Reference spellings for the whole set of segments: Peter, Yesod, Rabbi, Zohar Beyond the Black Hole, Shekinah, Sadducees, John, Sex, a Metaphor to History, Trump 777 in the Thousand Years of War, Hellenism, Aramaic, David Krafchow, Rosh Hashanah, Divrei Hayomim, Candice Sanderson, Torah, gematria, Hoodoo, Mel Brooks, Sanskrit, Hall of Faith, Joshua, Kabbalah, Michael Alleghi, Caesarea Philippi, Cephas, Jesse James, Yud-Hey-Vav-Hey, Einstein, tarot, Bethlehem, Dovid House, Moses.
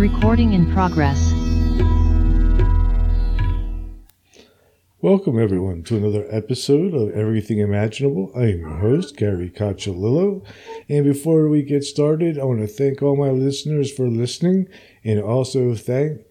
Recording in progress. Welcome everyone to another episode of Everything Imaginable. I am your host, Gary Cacciolillo. And before we get started, I want to thank all my listeners for listening and also thank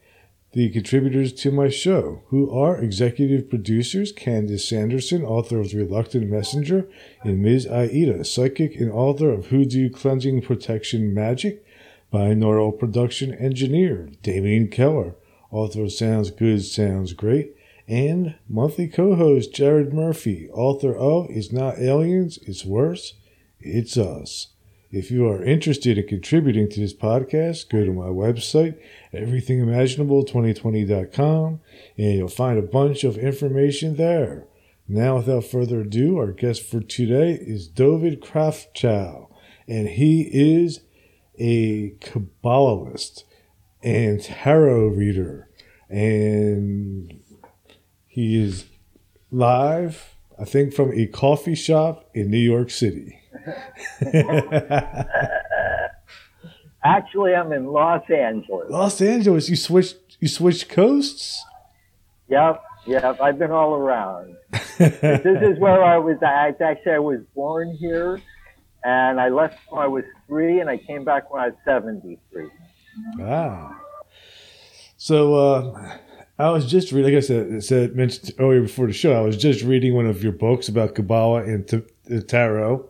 the contributors to my show, who are executive producers Candice Sanderson, author of The Reluctant Messenger, and Ms. Aida, psychic and author of Hoodoo Cleansing Protection Magic, binaural production engineer Damien Keller, author of Sounds Good, Sounds Great, and monthly co-host Jared Murphy, author of It's Not Aliens, It's Worse, It's Us. If you are interested in contributing to this podcast, go to my website, everythingimaginable2020.com, and you'll find a bunch of information there. Now, without further ado, our guest for today is David Krafchow, and he is a Kabbalist and tarot reader, and he is live, I think, from a coffee shop in New York City. Actually, I'm in Los Angeles. Los Angeles, you switched coasts? Yep. I've been all around. This is where I was. I was born here, and I left when I was 3, and I came back when I was 73. Wow. So I was just reading. Like I said, mentioned earlier before the show, I was just reading one of your books about Kabbalah and tarot.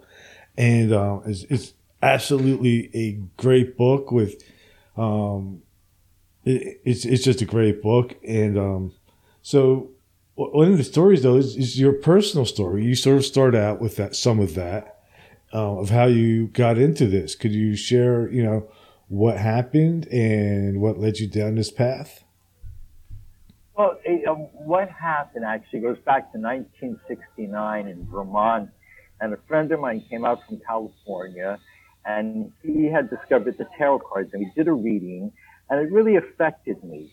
And it's absolutely a great book. With it's just a great book. And so one of the stories, though, is your personal story. You sort of start out with that, some of that, of how you got into this. Could you share, what happened and what led you down this path? Well, what happened actually goes back to 1969 in Vermont. And a friend of mine came out from California, and he had discovered the tarot cards, and we did a reading, and it really affected me.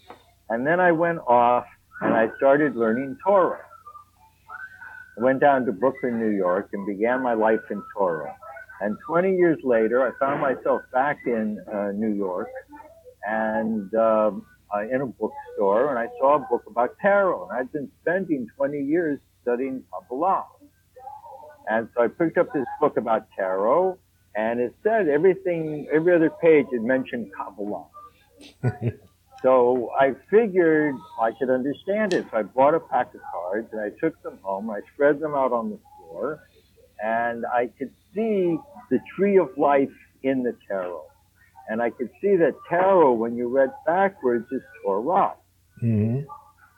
And then I went off, and I started learning Torah. I went down to Brooklyn, New York, and began my life in Torah. And 20 years later, I found myself back in New York, and in a bookstore, and I saw a book about tarot. And I'd been spending 20 years studying Kabbalah. And so I picked up this book about tarot, and it said every other page, it mentioned Kabbalah. So I figured I could understand it. So I bought a pack of cards, and I took them home. I spread them out on the floor, and I could see the tree of life in the tarot. And I could see that tarot, when you read backwards, is Torah. Mm-hmm.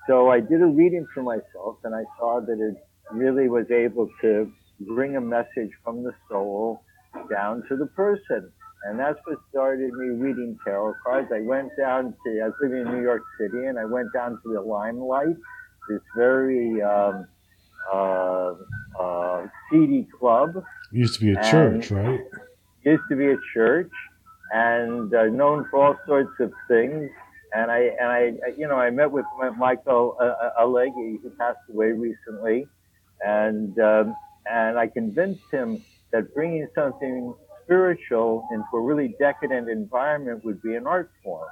So I did a reading for myself, and I saw that it really was able to bring a message from the soul down to the person. And that's what started me reading tarot cards. I was living in New York City, and I went down to the Limelight, this very seedy club. It used to be a church, right? Used to be a church, and known for all sorts of things. And I met with Michael Alleghi, who passed away recently, and I convinced him that bringing something spiritual into a really decadent environment would be an art form.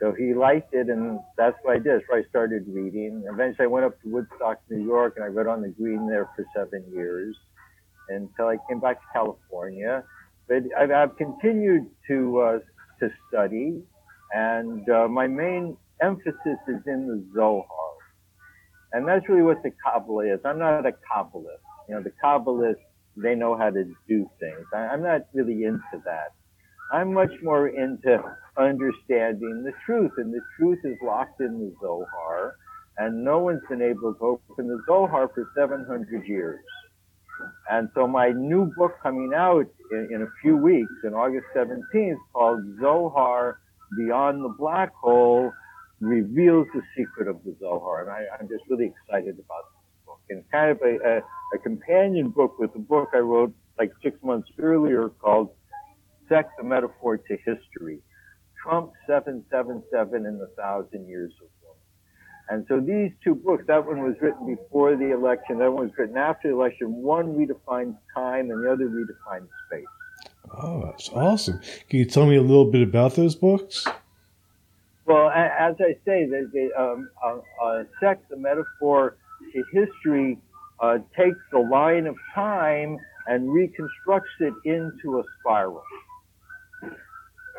So he liked it, and that's what I did. So I started reading. Eventually, I went up to Woodstock, New York, and I read on the green there for 7 years until I came back to California. But I've continued to study, and my main emphasis is in the Zohar. And that's really what the Kabbalah is. I'm not a Kabbalist. The Kabbalists, they know how to do things. I'm not really into that. I'm much more into understanding the truth, and the truth is locked in the Zohar, and no one's been able to open the Zohar for 700 years. And so my new book coming out in a few weeks, on August 17th, called Zohar Beyond the Black Hole, reveals the secret of the Zohar, and I'm just really excited about this book. And kind of a companion book with the book I wrote like 6 months earlier called Sex, a Metaphor to History, Trump 777 in the Thousand Years of War. And so these two books, that one was written before the election, that one was written after the election. One redefines time, and the other redefines space. Oh, that's awesome. Can you tell me a little bit about those books? Well, as I say, Sex, a Metaphor to History, takes the line of time and reconstructs it into a spiral.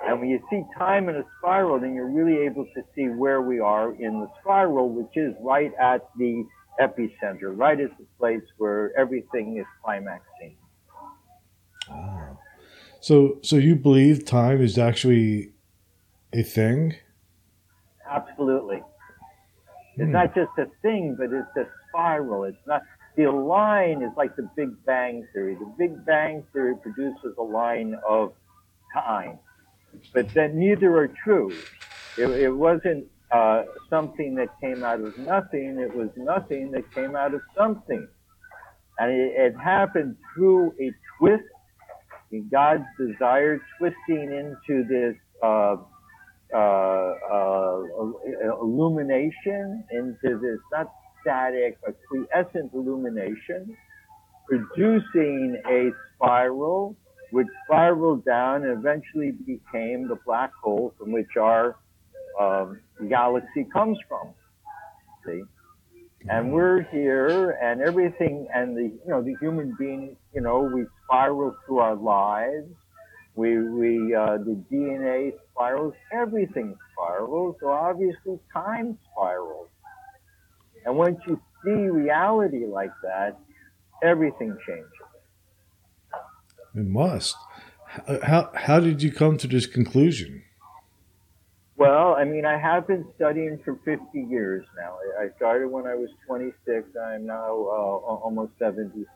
And when you see time in a spiral, then you're really able to see where we are in the spiral, which is right at the epicenter, right at the place where everything is climaxing. Ah. So you believe time is actually a thing? Absolutely. It's not just a thing, but it's a spiral. It's not... The line is like the Big Bang Theory. The Big Bang Theory produces a line of time. But then neither are true. It wasn't something that came out of nothing. It was nothing that came out of something. And it happened through a twist, in God's desire, twisting into this illumination, into this not static, a quiescent illumination, producing a spiral, which spiraled down and eventually became the black hole from which our galaxy comes from. See? And we're here, and everything, and the human being, we spiral through our lives. The DNA spirals, everything spirals, so obviously time spirals. And once you see reality like that, everything changes. It must. How did you come to this conclusion? Well, I have been studying for 50 years now. I started when I was 26. I'm now almost 77.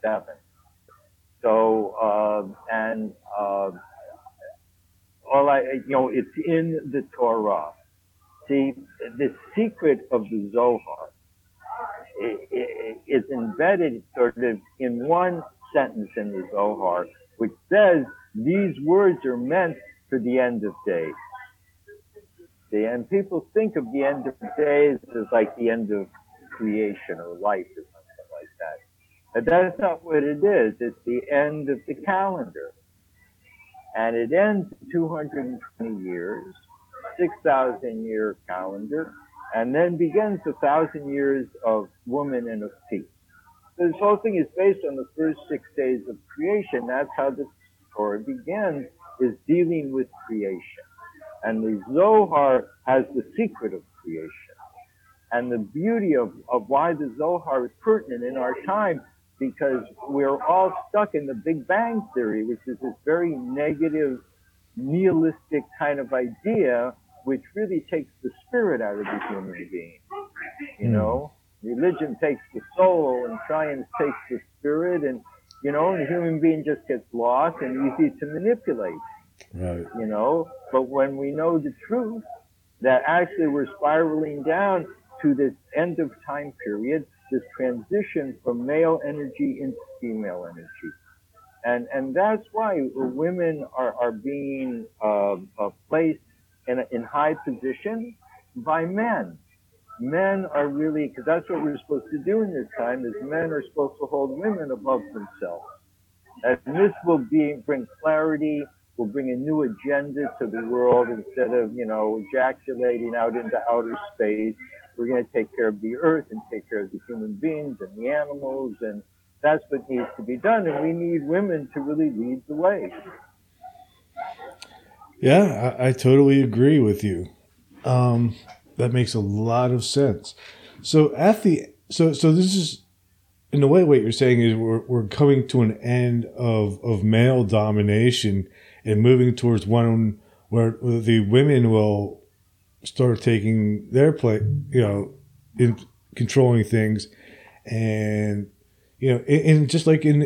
So, it's in the Torah. See, the secret of the Zohar is embedded sort of in one sentence in the Zohar, which says these words are meant for the end of days. See, and people think of the end of days as like the end of creation or life or something like that. But that's not what it is. It's the end of the calendar. And it ends 220 years, 6,000-year calendar, and then begins 1,000 years of woman and of peace. This whole thing is based on the first 6 days of creation. That's how the Torah begins, is dealing with creation. And the Zohar has the secret of creation. And the beauty of why the Zohar is pertinent in our time, because we're all stuck in the Big Bang Theory, which is this very negative, nihilistic kind of idea, which really takes the spirit out of the human being, Religion takes the soul, and science takes the spirit, and, the human being just gets lost and easy to manipulate, right? But when we know the truth, that actually we're spiraling down to this end of time period, this transition from male energy into female energy. And that's why women are being placed in high position by men. Men are really, because that's what we're supposed to do in this time, is men are supposed to hold women above themselves. And this will bring clarity, will bring a new agenda to the world. Instead of, ejaculating out into outer space, we're going to take care of the earth and take care of the human beings and the animals, and that's what needs to be done. And we need women to really lead the way. Yeah, I totally agree with you. That makes a lot of sense. So so this is, in a way, what you're saying is we're coming to an end of male domination and moving towards one where the women will start taking their place, in controlling things, and and just like in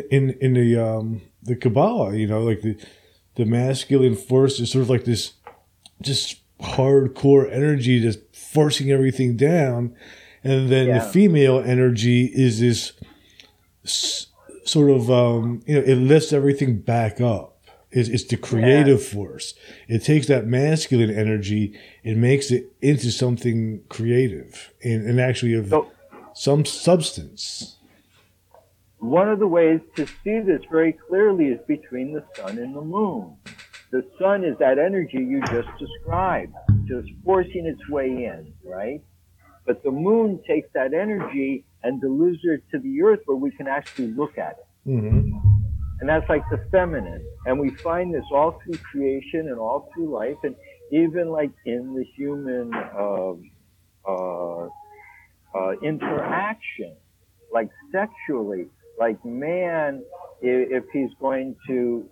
the Kabbalah, like the masculine force is sort of like this, just hardcore energy that's forcing everything down, and then the female energy is this sort of it lifts everything back up. It's the creative force. It takes that masculine energy and makes it into something creative and actually of some substance. One of the ways to see this very clearly is between the sun and the moon. The sun is that energy you just described, just forcing its way in, right? But the moon takes that energy and delivers it to the earth where we can actually look at it. Mm-hmm. And that's like the feminine. And we find this all through creation and all through life, and even like in the human interaction, like sexually, like man, if he's going to,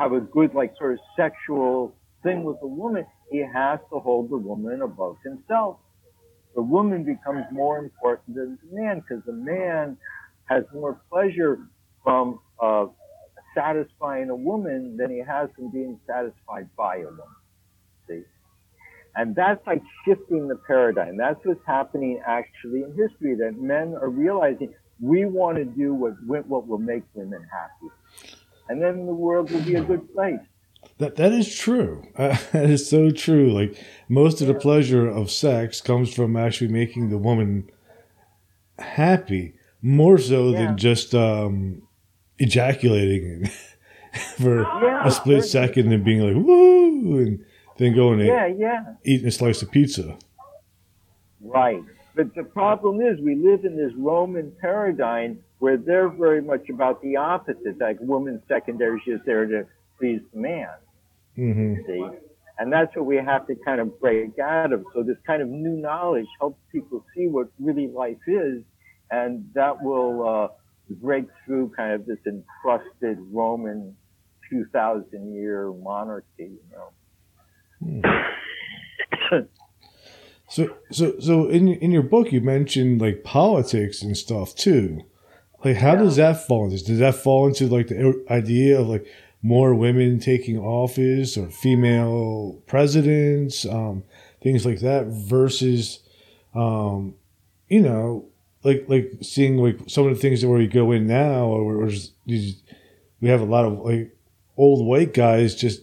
have a good, like, sort of sexual thing with a woman, he has to hold the woman above himself. The woman becomes more important than the man, because the man has more pleasure from satisfying a woman than he has from being satisfied by a woman. See? And that's like shifting the paradigm. That's what's happening actually in history, that men are realizing we want to do what will make women happy. And then the world will be a good place. That is true. That is so true. Like, most of the pleasure of sex comes from actually making the woman happy, more so than just ejaculating for a split second and being like, woo, and then going and eating a slice of pizza. Right. But the problem is we live in this Roman paradigm where they're very much about the opposite, like woman's secondary is just there to please the man. Mm-hmm. See? And that's what we have to kind of break out of. So this kind of new knowledge helps people see what really life is, and that will break through kind of this encrusted Roman 2,000-year monarchy, So in your book, you mentioned like politics and stuff too. Like, how does that fall into? Does that fall into like the idea of like more women taking office or female presidents, things like that, versus, like seeing like some of the things that where you go in now, or we have a lot of like old white guys just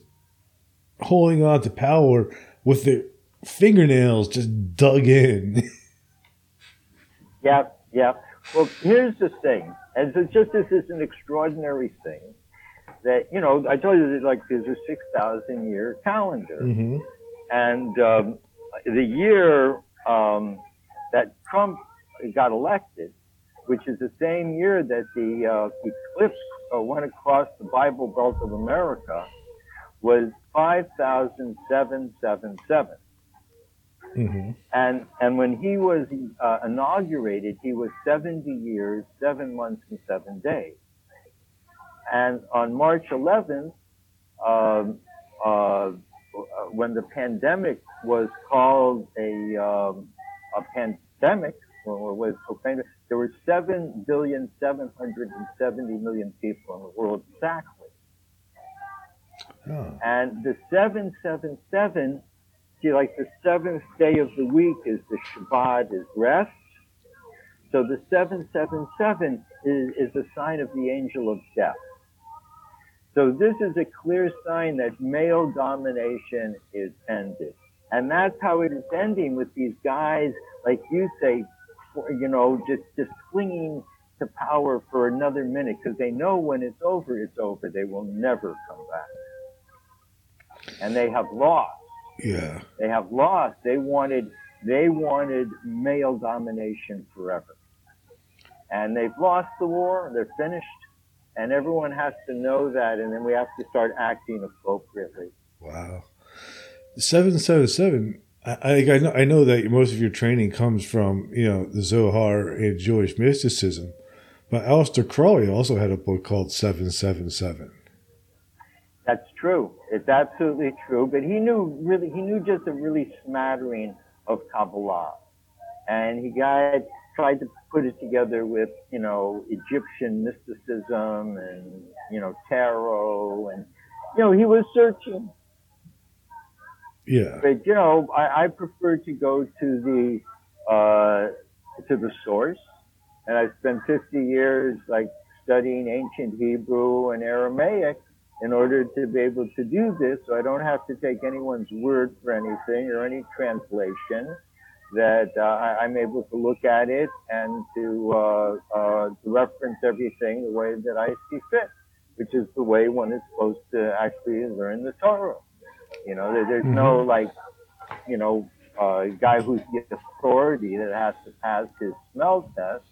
holding on to power with their fingernails just dug in. Yeah. Well, here's the thing, and so just this is an extraordinary thing that, I told you that, like, there's a 6,000-year calendar. Mm-hmm. And the year that Trump got elected, which is the same year that the eclipse went across the Bible Belt of America, was 5,777. Mm-hmm. And when he was inaugurated, he was 70 years, 7 months, and 7 days. And on March 11th, when the pandemic was called a pandemic, there were 7,770,000,000 people in the world exactly. Oh. And the 777. See, like the seventh day of the week is the Shabbat, is rest. So the 777 is a sign of the angel of death. So this is a clear sign that male domination is ended. And that's how it is ending with these guys, like you say, just clinging to power for another minute, because they know when it's over, it's over. They will never come back. And they have lost. Yeah, they have lost. They wanted male domination forever, and they've lost the war. They're finished, and everyone has to know that. And then we have to start acting appropriately. Wow, 777. I know that most of your training comes from the Zohar and Jewish mysticism, but Aleister Crowley also had a book called 777. That's true. It's absolutely true. But he knew just a really smattering of Kabbalah. And he tried to put it together with, Egyptian mysticism and, tarot. And, he was searching. Yeah. But, I prefer to go to the source. And I spent 50 years, like, studying ancient Hebrew and Aramaic in order to be able to do this, so I don't have to take anyone's word for anything or any translation, that I'm able to look at it and to reference everything the way that I see fit. which is the way one is supposed to actually learn the Torah. You know, there's no, like, you know, guy who's the authority that has to pass his smell test.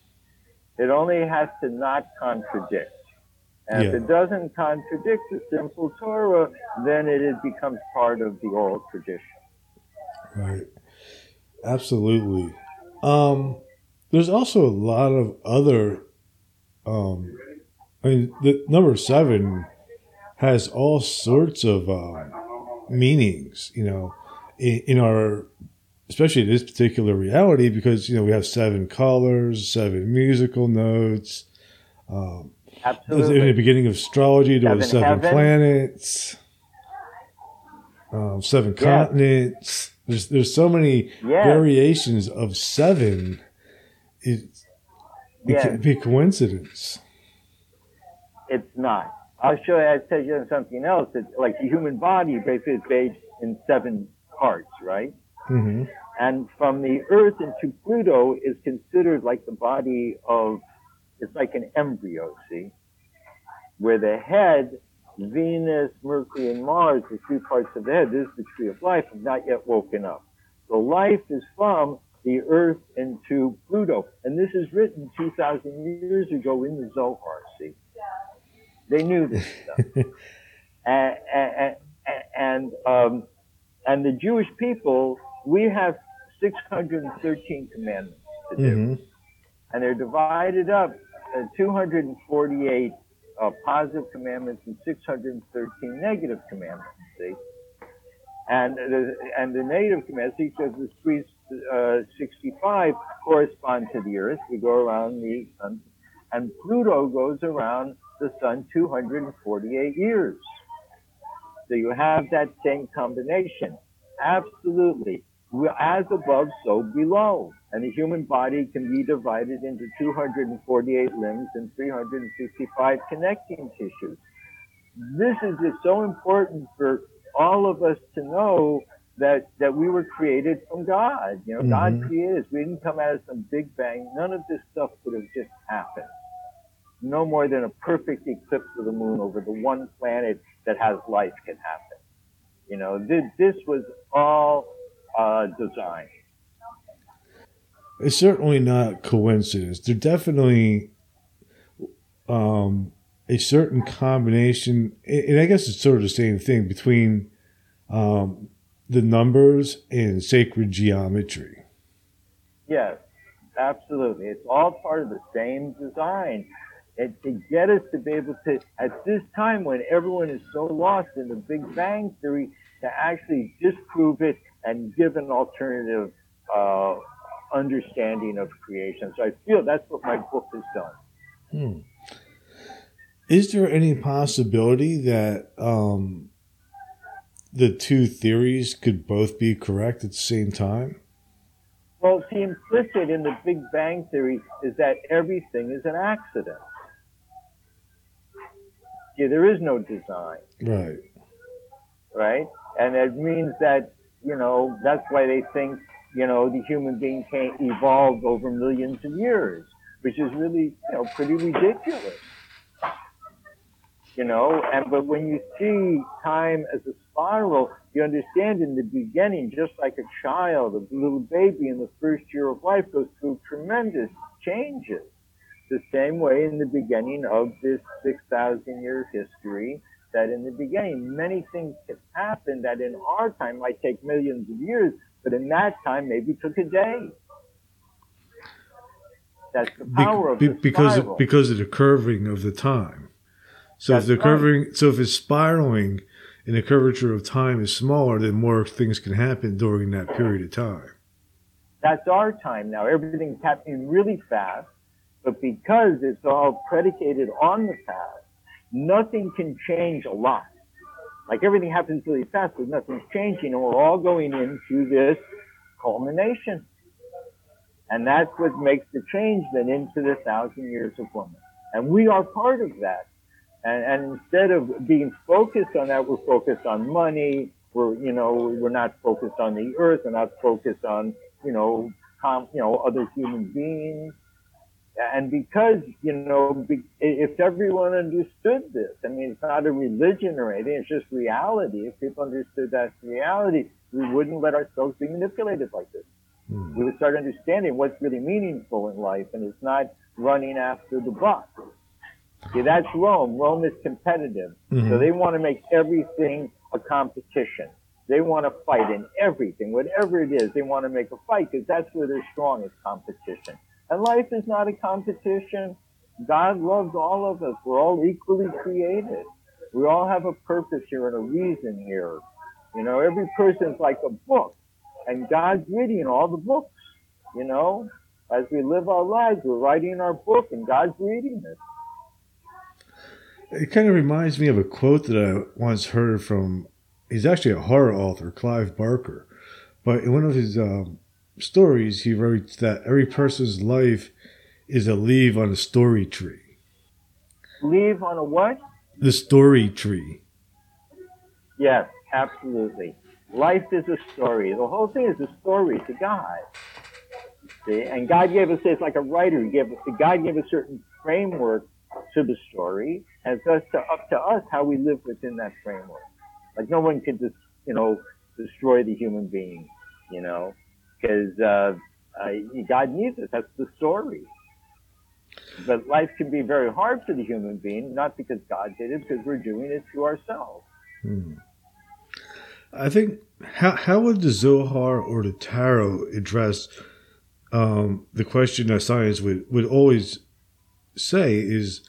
It only has to not contradict. And if it doesn't contradict the simple Torah, then it becomes part of the oral tradition. Right. Absolutely. There's also a lot of other, I mean, the number 7 has all sorts of meanings, you know, in our, especially this particular reality, because, you know, we have 7 colors, 7 musical notes. Absolutely. In the beginning of astrology, there were 7 planets, 7 continents. There's so many variations of 7. It can't be a coincidence. It's not. I'll tell you something else. It's like the human body basically is based in 7 parts, right? Mm-hmm. And from the Earth into Pluto is considered like the body of, it's like an embryo, see? Where the head, Venus, Mercury, and Mars, the 3 parts of the head, this is the tree of life, have not yet woken up. So life is from the Earth into Pluto. And this is written 2,000 years ago in the Zohar, see? They knew this stuff. And the Jewish people, we have 613 commandments to do. Mm-hmm. And they're divided up 248 positive commandments and 613 negative commandments, see? And the negative commandments, he says the 365 correspond to the Earth. We go around the sun, and Pluto goes around the sun 248 years. So you have that same combination. Absolutely. As above, so below. And the human body can be divided into 248 limbs and 365 connecting tissues. This is so important for all of us to know that we were created from God. You know, God created us. We didn't come out of some big bang. None of this stuff could have just happened. No more than a perfect eclipse of the moon over the one planet that has life can happen. You know, this was all design. It's certainly not coincidence. There's definitely a certain combination, and I guess it's sort of the same thing between the numbers and sacred geometry. Yes, absolutely. It's all part of the same design. And to get us to be able to, at this time when everyone is so lost in the Big Bang Theory, to actually disprove it and give an alternative understanding of creation. So I feel that's what my book has done. Is there any possibility that the two theories could both be correct at the same time? Well, see, implicit in the Big Bang Theory is that everything is an accident. Yeah, there is no design. Right. Right? And that means that, you know, that's why they think, you know, the human being can't evolve over millions of years, which is really, you know, pretty ridiculous. You know, but when you see time as a spiral, you understand in the beginning, just like a child, a little baby in the first year of life goes through tremendous changes. The same way in the beginning of this 6,000-year history, that in the beginning, many things have happened that in our time might take millions of years, but in that time maybe took a day. That's the power of the spiral. Because of the curving of the time. So that's if the curving, right. So if it's spiraling and the curvature of time is smaller, then more things can happen during that period of time. That's our time now. Everything's happening really fast, but because it's all predicated on the past, nothing can change a lot. Like everything happens really fast, but nothing's changing, and we're all going into this culmination. And that's what makes the change then into the 1,000 years of woman. And we are part of that. And instead of being focused on that, we're focused on money. We're not focused on the earth. We're not focused on, other human beings. And because, you know, if everyone understood this, I mean, it's not a religion or anything, it's just reality. If people understood that's reality, we wouldn't let ourselves be manipulated like this. Mm. We would start understanding what's really meaningful in life, and it's not running after the buck. See, that's Rome. Rome is competitive. Mm-hmm. So they want to make everything a competition. They want to fight in everything, whatever it is, they want to make a fight, because that's where they're strong, is competition. And life is not a competition. God loves all of us. We're all equally created. We all have a purpose here and a reason here. You know, every person's like a book, and God's reading all the books. You know, as we live our lives, we're writing our book, and God's reading it. It kind of reminds me of a quote that I once heard from, he's actually a horror author, Clive Barker. But in one of his stories, he wrote that every person's life is a leaf on a story tree. Leaf on a what? The story tree. Yes, absolutely. Life is a story. The whole thing is a story to God. See? And God gave us, it's like a writer, God gave a certain framework to the story, and it's up to us how we live within that framework. Like, no one could just, you know, destroy the human being, you know, because God needs us. That's the story. But life can be very hard for the human being, not because God did it, because we're doing it to ourselves. Hmm. I think, how would the Zohar or the Tarot address the question that science would always say is,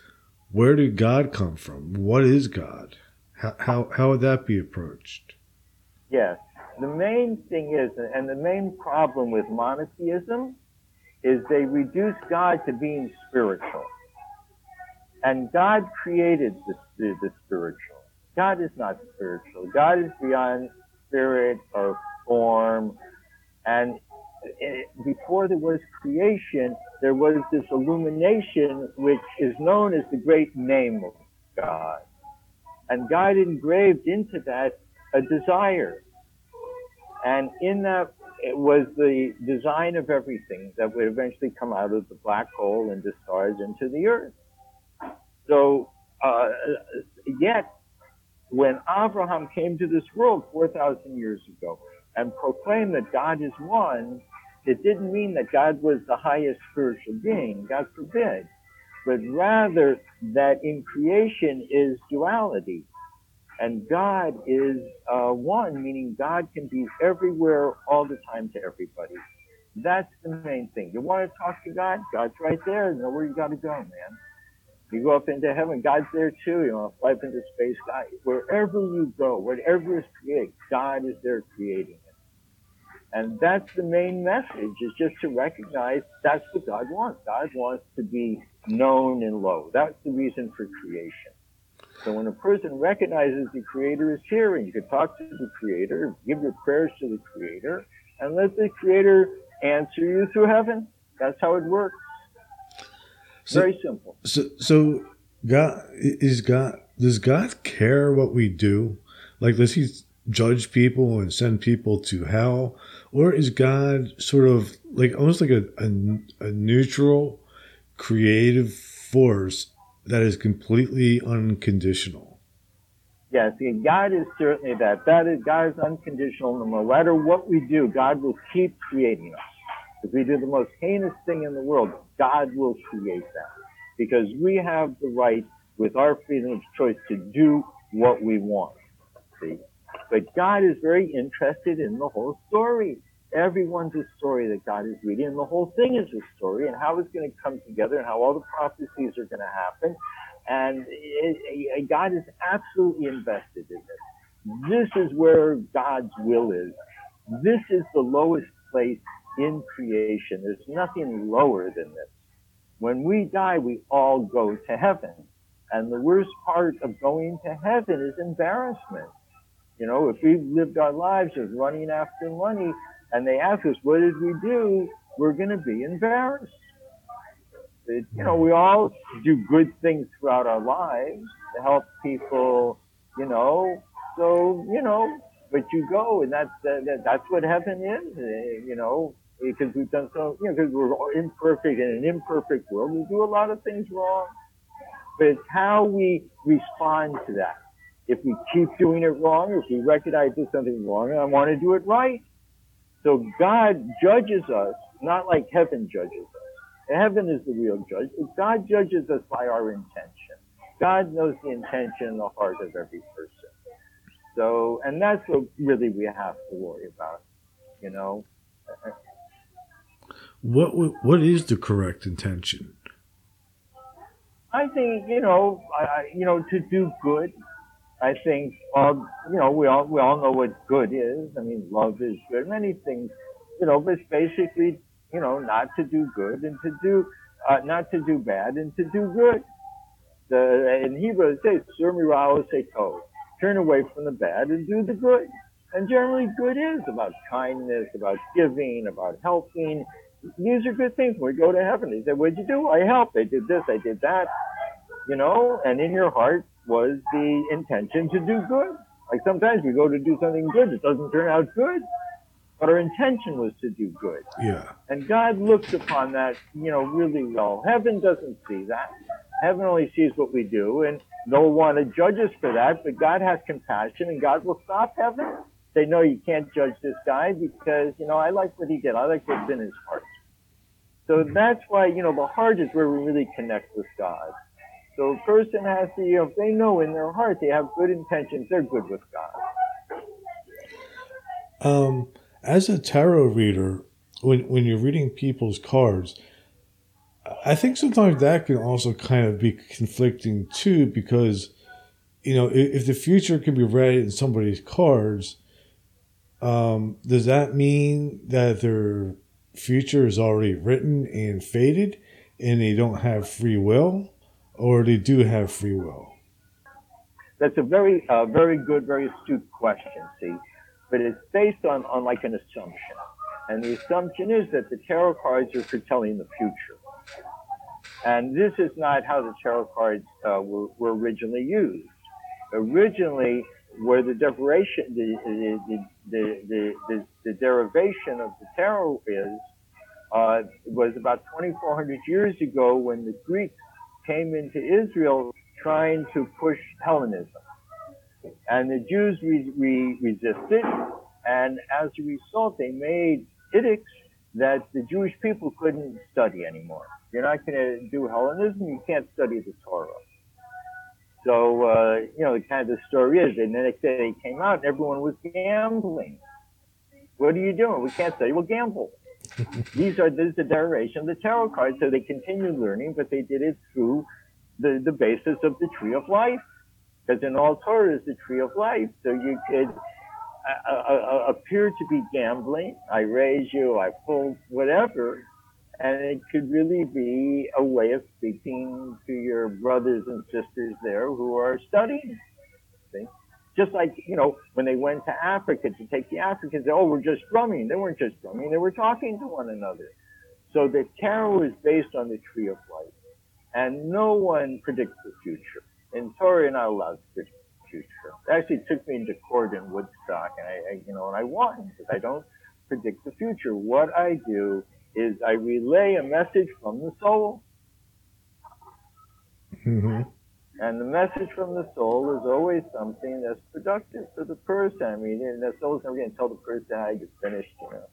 where did God come from? What is God? How would that be approached? Yes. The main thing is, and the main problem with monotheism, is they reduce God to being spiritual. And God created the spiritual. God is not spiritual. God is beyond spirit or form. And before there was creation, there was this illumination which is known as the great name of God. And God engraved into that a desire. And in that, it was the design of everything that would eventually come out of the black hole and the stars into the earth. So, yet, when Abraham came to this world 4,000 years ago and proclaimed that God is one, it didn't mean that God was the highest spiritual being, God forbid, but rather that in creation is duality. And God is one, meaning God can be everywhere all the time to everybody. That's the main thing. You want to talk to God? God's right there. You know where you got to go, man. You go up into heaven, God's there too. You want to fly up into space, God. Wherever you go, whatever is created, God is there creating it. And that's the main message, is just to recognize that's what God wants. God wants to be known and low. That's the reason for creation. So when a person recognizes the Creator is here, and you can talk to the Creator, give your prayers to the Creator, and let the Creator answer you through heaven. That's how it works. Very simple. So God is God. Does God care what we do? Like, does He judge people and send people to hell, or is God sort of like almost like a neutral, creative force that is completely unconditional? Yes, God is certainly that. That is, God is unconditional. No matter what we do, God will keep creating us. If we do the most heinous thing in the world, God will create that, because we have the right with our freedom of choice to do what we want. See? But God is very interested in the whole story. Everyone's a story that God is reading, and the whole thing is a story, and how it's going to come together, and how all the prophecies are going to happen. And God is absolutely invested in it. This is where God's will is. This is the lowest place in creation. There's nothing lower than this. When we die, we all go to heaven. And the worst part of going to heaven is embarrassment. You know, if we've lived our lives of running after money, and they ask us, what did we do? We're going to be embarrassed. You know, we all do good things throughout our lives to help people, you know. So, you know, but you go, and that's what heaven is. You know, because we've done so, you know, because we're imperfect. In an imperfect world, we do a lot of things wrong, but it's how we respond to that. If we keep doing it wrong, if we recognize there's something wrong and I want to do it right. So God judges us, not like heaven judges us. Heaven is the real judge, but God judges us by our intention. God knows the intention in the heart of every person. So, and that's what really we have to worry about, you know. What is the correct intention? I think, you know, to do good. I think, you know, we all know what good is. I mean, love is good. Many things, you know, but it's basically, you know, not to do good and to do, not to do bad and to do good. In Hebrew, it says, turn away from the bad and do the good. And generally good is about kindness, about giving, about helping. These are good things. When we go to heaven, they say, what'd you do? I helped. I did this. I did that. You know, and in your heart was the intention to do good. Like sometimes we go to do something good. It doesn't turn out good. But our intention was to do good. Yeah. And God looks upon that, you know, really well. Heaven doesn't see that. Heaven only sees what we do, and they'll want to judge us for that, but God has compassion, and God will stop heaven. Say, no, you can't judge this guy because, you know, I like what he did. I like what's in his heart. So that's why, you know, the heart is where we really connect with God. So a person has to, you know, if they know in their heart they have good intentions, they're good with God. As a tarot reader, when you're reading people's cards, I think sometimes that can also kind of be conflicting too, because, you know, if the future can be read in somebody's cards, does that mean that their future is already written and fated and they don't have free will, or they do have free will? That's a very, very good, very astute question, see, but it's based on like an assumption. And the assumption is that the tarot cards are foretelling the future. And this is not how the tarot cards were originally used. Originally, where the derivation of the tarot is, was about 2,400 years ago when the Greeks came into Israel trying to push Hellenism. And the Jews resisted, and as a result, they made edicts that the Jewish people couldn't study anymore. You're not going to do Hellenism. You can't study the Torah. So, you know, the kind of the story is, and the next day they came out and everyone was gambling. What are you doing? We can't study. We'll gamble. This is the derivation of the tarot cards. So they continued learning, but they did it through the basis of the tree of life. Because in all Torah is the tree of life. So you could appear to be gambling. I raise you, I pull, whatever. And it could really be a way of speaking to your brothers and sisters there who are studying. See? Just like, you know, when they went to Africa to take the Africans, we're just drumming. They weren't just drumming. They were talking to one another. So the tarot is based on the tree of life. And no one predicts the future. In Torah, you're not allowed to predict the future. It actually took me into court in Woodstock, and I won because I don't predict the future. What I do is I relay a message from the soul. Mm-hmm. And the message from the soul is always something that's productive for the person. I mean, the soul's never going to tell the person how you finished, you know.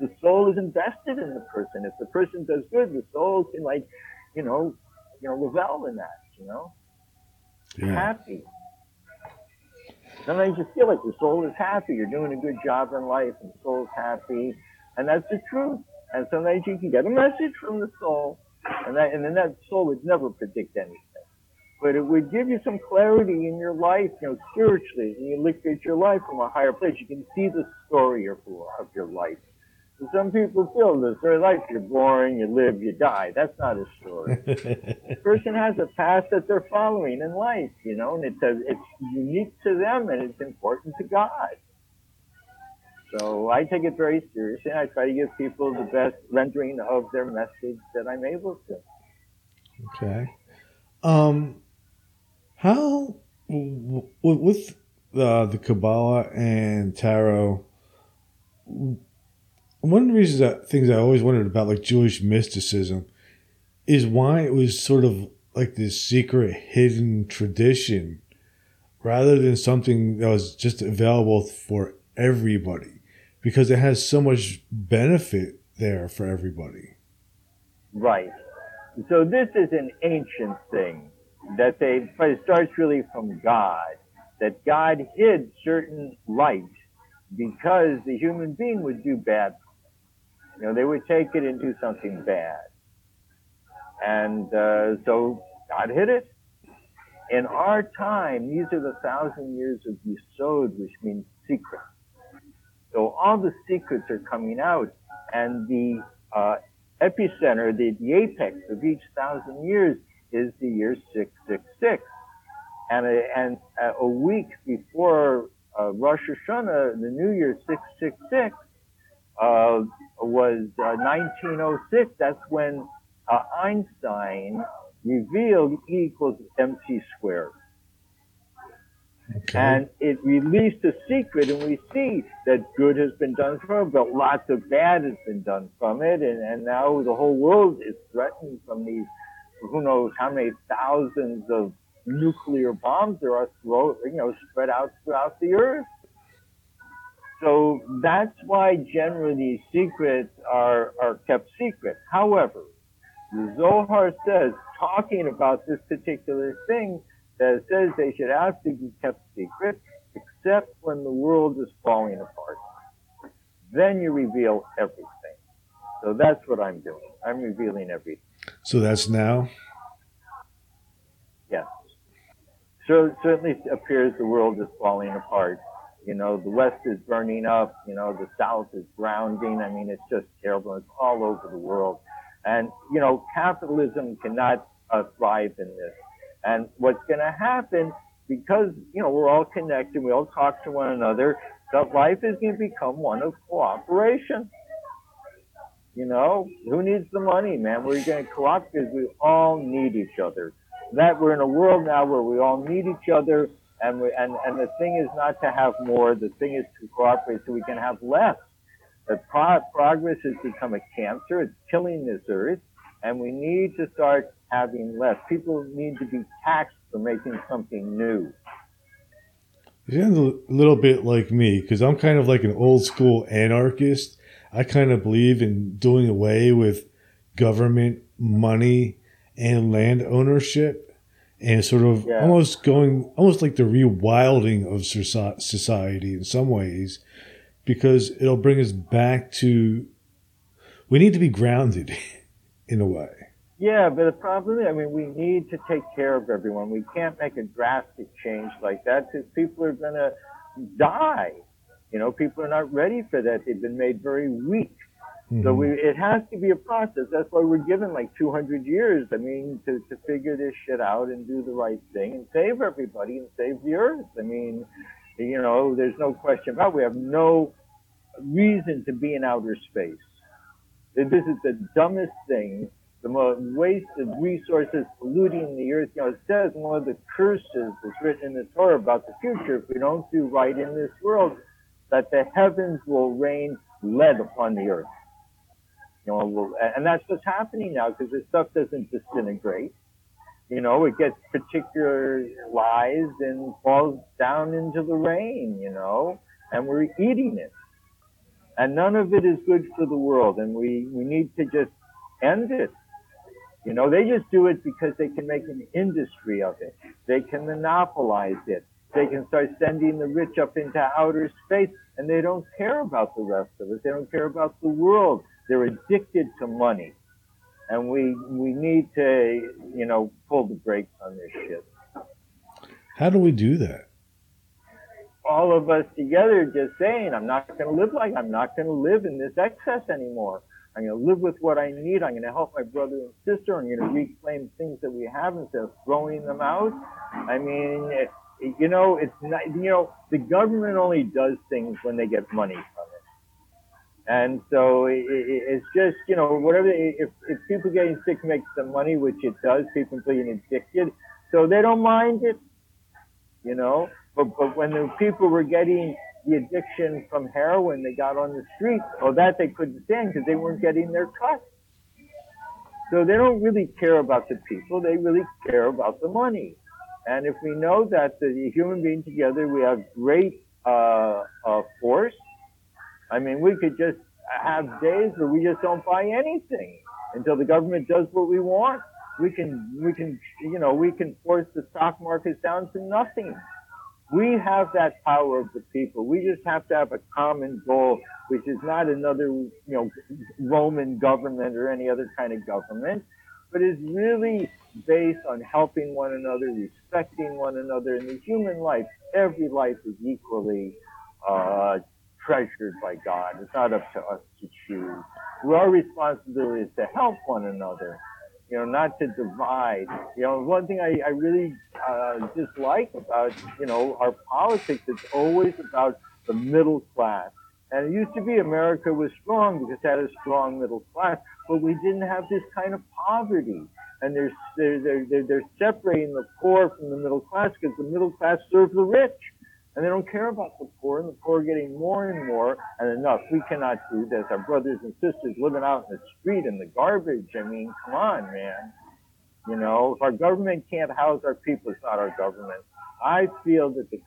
The soul is invested in the person. If the person does good, the soul can, like, you know, revel in that, you know. Yeah. Happy. Sometimes you feel like the soul is happy. You're doing a good job in life and the soul's happy. And that's the truth. And sometimes you can get a message from the soul, and then that soul would never predict anything. But it would give you some clarity in your life, you know, spiritually. And you look at your life from a higher place. You can see the story of your life. And some people feel the story of life. You're born, you live, you die. That's not a story. A person has a path that they're following in life, you know, and it's unique to them and it's important to God. So I take it very seriously, and I try to give people the best rendering of their message that I'm able to. Okay. How, with the Kabbalah and Tarot, one of the reasons that things I always wondered about, like Jewish mysticism, is why it was sort of like this secret, hidden tradition rather than something that was just available for everybody, because it has so much benefit there for everybody. Right. So this is an ancient thing that it starts really from God, that God hid certain light because the human being would do bad. You know, they would take it and do something bad. And so God hid it. In our time, these are the 1,000 years of Yesod, which means secret. So all the secrets are coming out, and the epicenter, the apex of each 1,000 years is the year 666. And a week before Rosh Hashanah, the New Year 666, was 1906. That's when Einstein revealed E equals MC squared. Okay. And it released a secret, and we see that good has been done from it, but lots of bad has been done from it. And now the whole world is threatened from these, who knows how many thousands of nuclear bombs there are spread out throughout the earth. So that's why generally these secrets are kept secret. However, the Zohar says, talking about this particular thing, that it says they should have to be kept secret, except when the world is falling apart. Then you reveal everything. So that's what I'm doing. I'm revealing everything. So that's now? Yes. So it certainly appears the world is falling apart. You know, the West is burning up. You know, the South is grounding. I mean, it's just terrible. It's all over the world. And, you know, capitalism cannot thrive in this. And what's going to happen, because, you know, we're all connected, we all talk to one another, that life is going to become one of cooperation. You know, who needs the money, man? We're going to cooperate because we all need each other. That we're in a world now where we all need each other, and the thing is not to have more, the thing is to cooperate so we can have less. That progress has become a cancer. It's killing this earth, and we need to start having less. People need to be taxed for making something new. It sounds a little bit like me, because I'm kind of like an old school anarchist. I kind of believe in doing away with government, money, and land ownership, and sort of almost like the rewilding of society in some ways. Because it'll bring us back to, we need to be grounded in a way. Yeah, but the problem is, I mean, we need to take care of everyone. We can't make a drastic change like that because people are going to die. You know, people are not ready for that. They've been made very weak. Mm-hmm. So it has to be a process. That's why we're given like 200 years, I mean, to figure this shit out and do the right thing and save everybody and save the earth. I mean, you know, there's no question about it. We have no reason to be in outer space. This is the dumbest thing, the most wasted resources, polluting the earth. You know, it says one of the curses that's written in the Torah about the future, if we don't do right in this world, that the heavens will rain lead upon the earth. You know, and that's what's happening now, because this stuff doesn't disintegrate. You know, it gets particularized and falls down into the rain, you know, and we're eating it. And none of it is good for the world, and we need to just end it. You know, they just do it because they can make an industry of it. They can monopolize it. They can start sending the rich up into outer space, and they don't care about the rest of us. They don't care about the world. They're addicted to money. And we need to, you know, pull the brakes on this shit. How do we do that? All of us together just saying, I'm not going to live in this excess anymore. I'm going to live with what I need. I'm going to help my brother and sister. I'm going to reclaim things that we have instead of throwing them out. I mean, you know, it's not, you know, the government only does things when they get money from it. And so it's just, you know, whatever, if people getting sick makes them money, which it does, people being addicted, so they don't mind it, you know. But when the people were getting the addiction from heroin they got on the street, or that they couldn't stand because they weren't getting their cut. So they don't really care about the people. They really care about the money. And if we know that the human being together, we have great force. I mean, we could just have days where we just don't buy anything until the government does what we want. We can force the stock markets down to nothing. We have that power of the people. We just have to have a common goal, which is not another, Roman government or any other kind of government, but is really based on helping one another, respecting one another. And the human life, every life is equally treasured by God. It's not up to us to choose. Our responsibility is to help one another, not to divide. One thing I really dislike about, our politics, it's always about the middle class. And it used to be America was strong because it had a strong middle class, but we didn't have this kind of poverty. And they're separating the poor from the middle class because the middle class serve the rich. And they don't care about the poor, and the poor are getting more and more, and enough. We cannot do this. Our brothers and sisters living out in the street in the garbage. I mean, come on, man. If our government can't house our people, it's not our government. I feel that the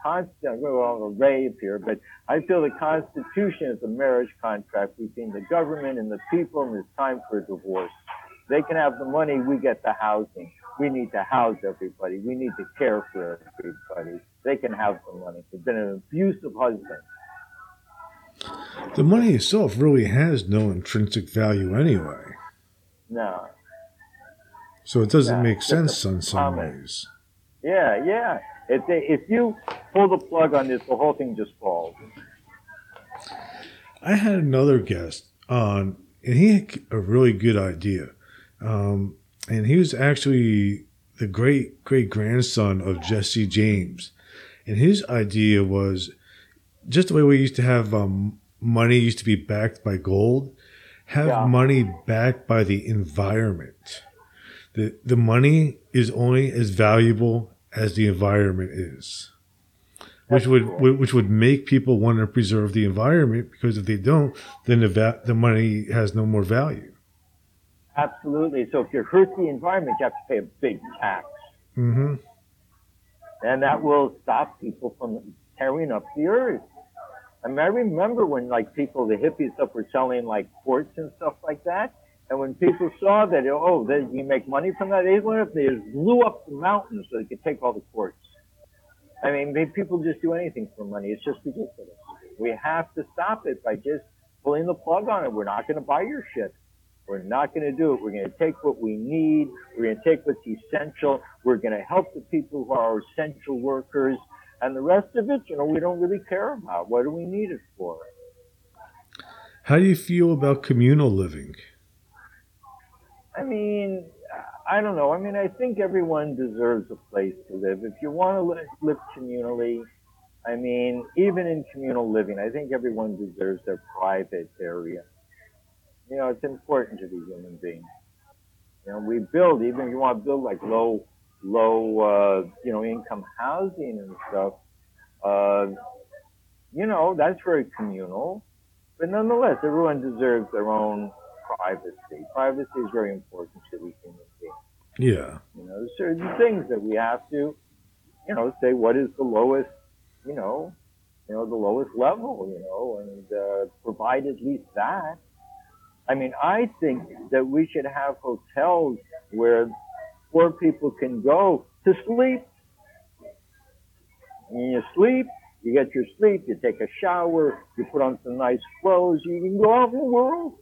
Constitution is a marriage contract between the government and the people, and it's time for a divorce. They can have the money, we get the housing. We need to house everybody. We need to care for everybody. They can have the money. They've been an abusive husband. The money itself really has no intrinsic value anyway. No. So it doesn't make sense in some ways. Yeah. If you pull the plug on this, the whole thing just falls. I had another guest on, and he had a really good idea. And he was actually the great-great-grandson of Jesse James. And his idea was just the way we used to have money used to be backed by gold, money backed by the environment. The money is only as valuable as the environment is, which would make people want to preserve the environment, because if they don't, then the money has no more value. Absolutely. So if you hurt the environment, you have to pay a big tax. Mm-hmm. And that will stop people from tearing up the earth. I mean, I remember when the hippies stuff were selling quartz and stuff like that. And when people saw that, you make money from that, they went up, they just blew up the mountains so they could take all the quartz. I mean, people just do anything for money. It's just ridiculous. We have to stop it by just pulling the plug on it. We're not going to buy your shit. We're not going to do it. We're going to take what we need. We're going to take what's essential. We're going to help the people who are essential workers. And the rest of it, we don't really care about. What do we need it for? How do you feel about communal living? I mean, I don't know. I mean, I think everyone deserves a place to live. If you want to live communally, I mean, even in communal living, I think everyone deserves their private area. It's important to be human beings. We build, even if you want to build low income housing and stuff, that's very communal. But nonetheless, everyone deserves their own privacy. Privacy is very important to the human being. Yeah. Certain things that we have to, say what is the lowest, the lowest level, and provide at least that. I mean, I think that we should have hotels where poor people can go to sleep. And you sleep, you get your sleep, you take a shower, you put on some nice clothes, you can go out in the world.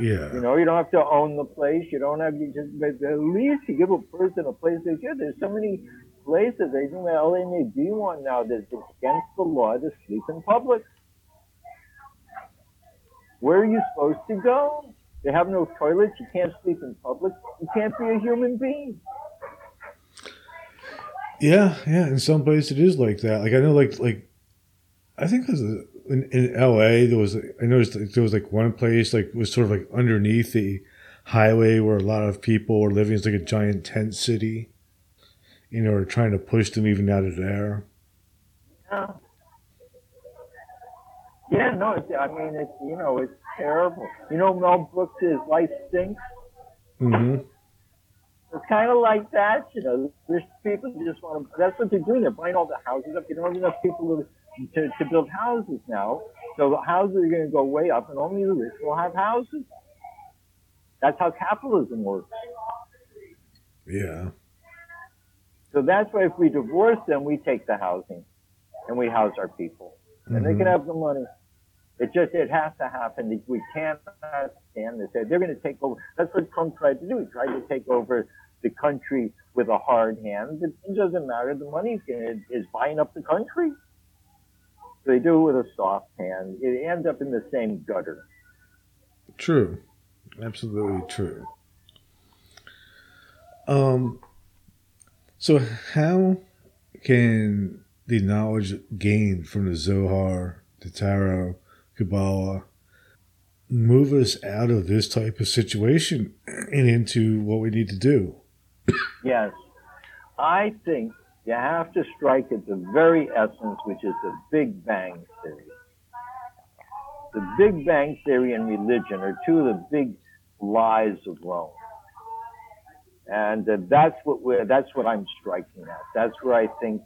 Yeah. You don't have to own the place. But at least you give a person a place they get. There's so many places. I think the LA may be one now that's against the law to sleep in public. Where are you supposed to go? They have no toilets. You can't sleep in public. You can't be a human being. Yeah. In some places it is like that. I know, I think it was in L.A. I noticed there was one place was sort of underneath the highway where a lot of people were living. It's like a giant tent city. Trying to push them even out of there. Yeah. Yeah, no, it's you know, it's terrible. You know, Mel Brooks' Life Stinks. Mm-hmm. It's kind of like that, you know. There's people who just want to. That's what they're doing. They're buying all the houses up. You don't have enough people to build houses now, so the houses are going to go way up, and only the rich will have houses. That's how capitalism works. Yeah. So that's why if we divorce them, we take the housing, and we house our people, and mm-hmm. they can have the money. It has to happen. We cannot stand this. They're going to take over. That's what Trump tried to do. He tried to take over the country with a hard hand. But it doesn't matter. The money is buying up the country. So they do it with a soft hand. It ends up in the same gutter. True. Absolutely true. So how can the knowledge gained from the Zohar, the Tarot, Kabbalah, move us out of this type of situation and into what we need to do? Yes. I think you have to strike at the very essence, which is the Big Bang Theory. The Big Bang Theory and religion are two of the big lies of Rome. And that's what I'm striking at. That's where I think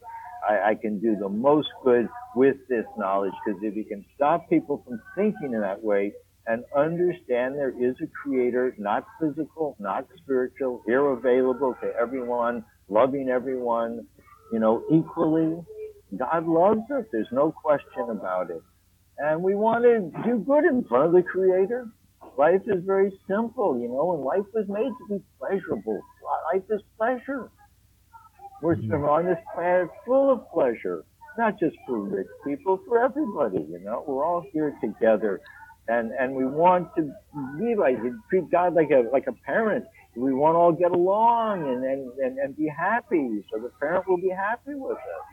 I can do the most good with this knowledge, because if you can stop people from thinking in that way and understand there is a creator, not physical, not spiritual, here available to everyone, loving everyone, you know, equally. God loves us. There's no question about it. And we want to do good in front of the creator. Life is very simple, you know, and life was made to be pleasurable. Life is pleasure. We're on this planet full of pleasure, not just for rich people, for everybody, you know. We're all here together, and we want to be treat God like a parent. We want to all get along and be happy, so the parent will be happy with us.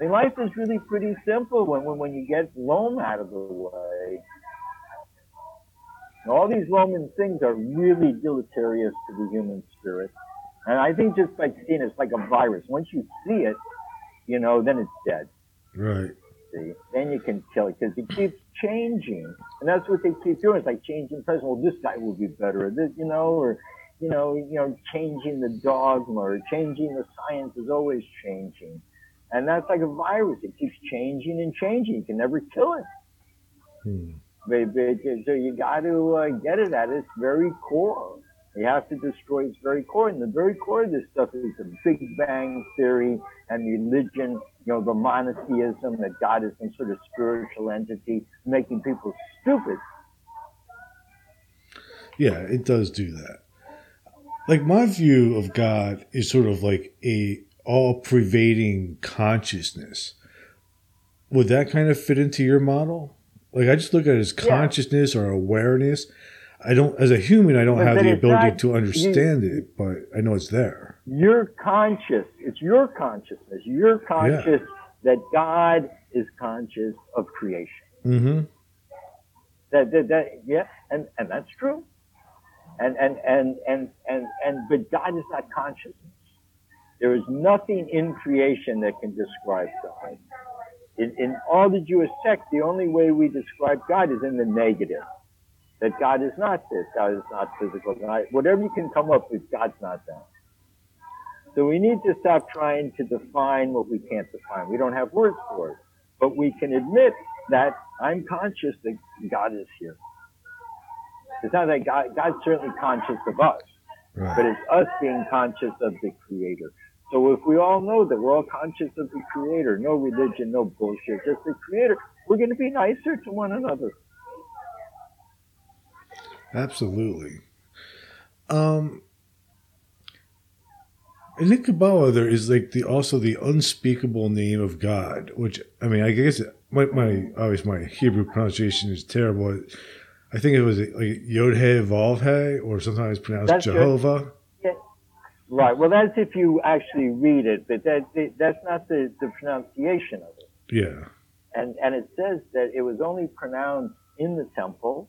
I mean, life is really pretty simple when you get Rome out of the way. And all these Roman things are really deleterious to the human spirit. And I think just by seeing it's like a virus. Once you see it, you know, then it's dead. Right. See? Then you can kill it because it keeps changing. And that's what they keep doing. It's like changing president. Well, this guy will be better. This, you know, or, you know, changing the dogma or changing the science is always changing. And that's like a virus. It keeps changing and changing. You can never kill it. So you got to get it at its very core. You have to destroy its very core, and the very core of this stuff is the Big Bang Theory and religion, you know, the monotheism, that God is some sort of spiritual entity, making people stupid. Yeah, it does do that. Like, my view of God is sort of like a all-pervading consciousness. Would that kind of fit into your model? Like, I just look at it as consciousness or awareness. I don't, as a human, I don't have the ability to understand it, but I know it's there. You're conscious. It's your consciousness. You're conscious that God is conscious of creation. Mm-hmm. And that's true. But God is not consciousness. There is nothing in creation that can describe God. In all the Jewish sects, the only way we describe God is in the negative. That God is not this, God is not physical, God, whatever you can come up with, God's not that. So we need to stop trying to define what we can't define. We don't have words for it, but we can admit that I'm conscious that God is here. It's not that God's certainly conscious of us, right, but it's us being conscious of the Creator. So if we all know that we're all conscious of the Creator, no religion, no bullshit, just the Creator, we're going to be nicer to one another. Absolutely. In Kabbalah, there is like also the unspeakable name of God, which, I mean, I guess my Hebrew pronunciation is terrible. I think it was like Yod-Heh Vav-Heh, or sometimes pronounced Jehovah. Yeah. Right. Well, that's if you actually read it, but that's not the pronunciation of it. Yeah. And it says that it was only pronounced in the temple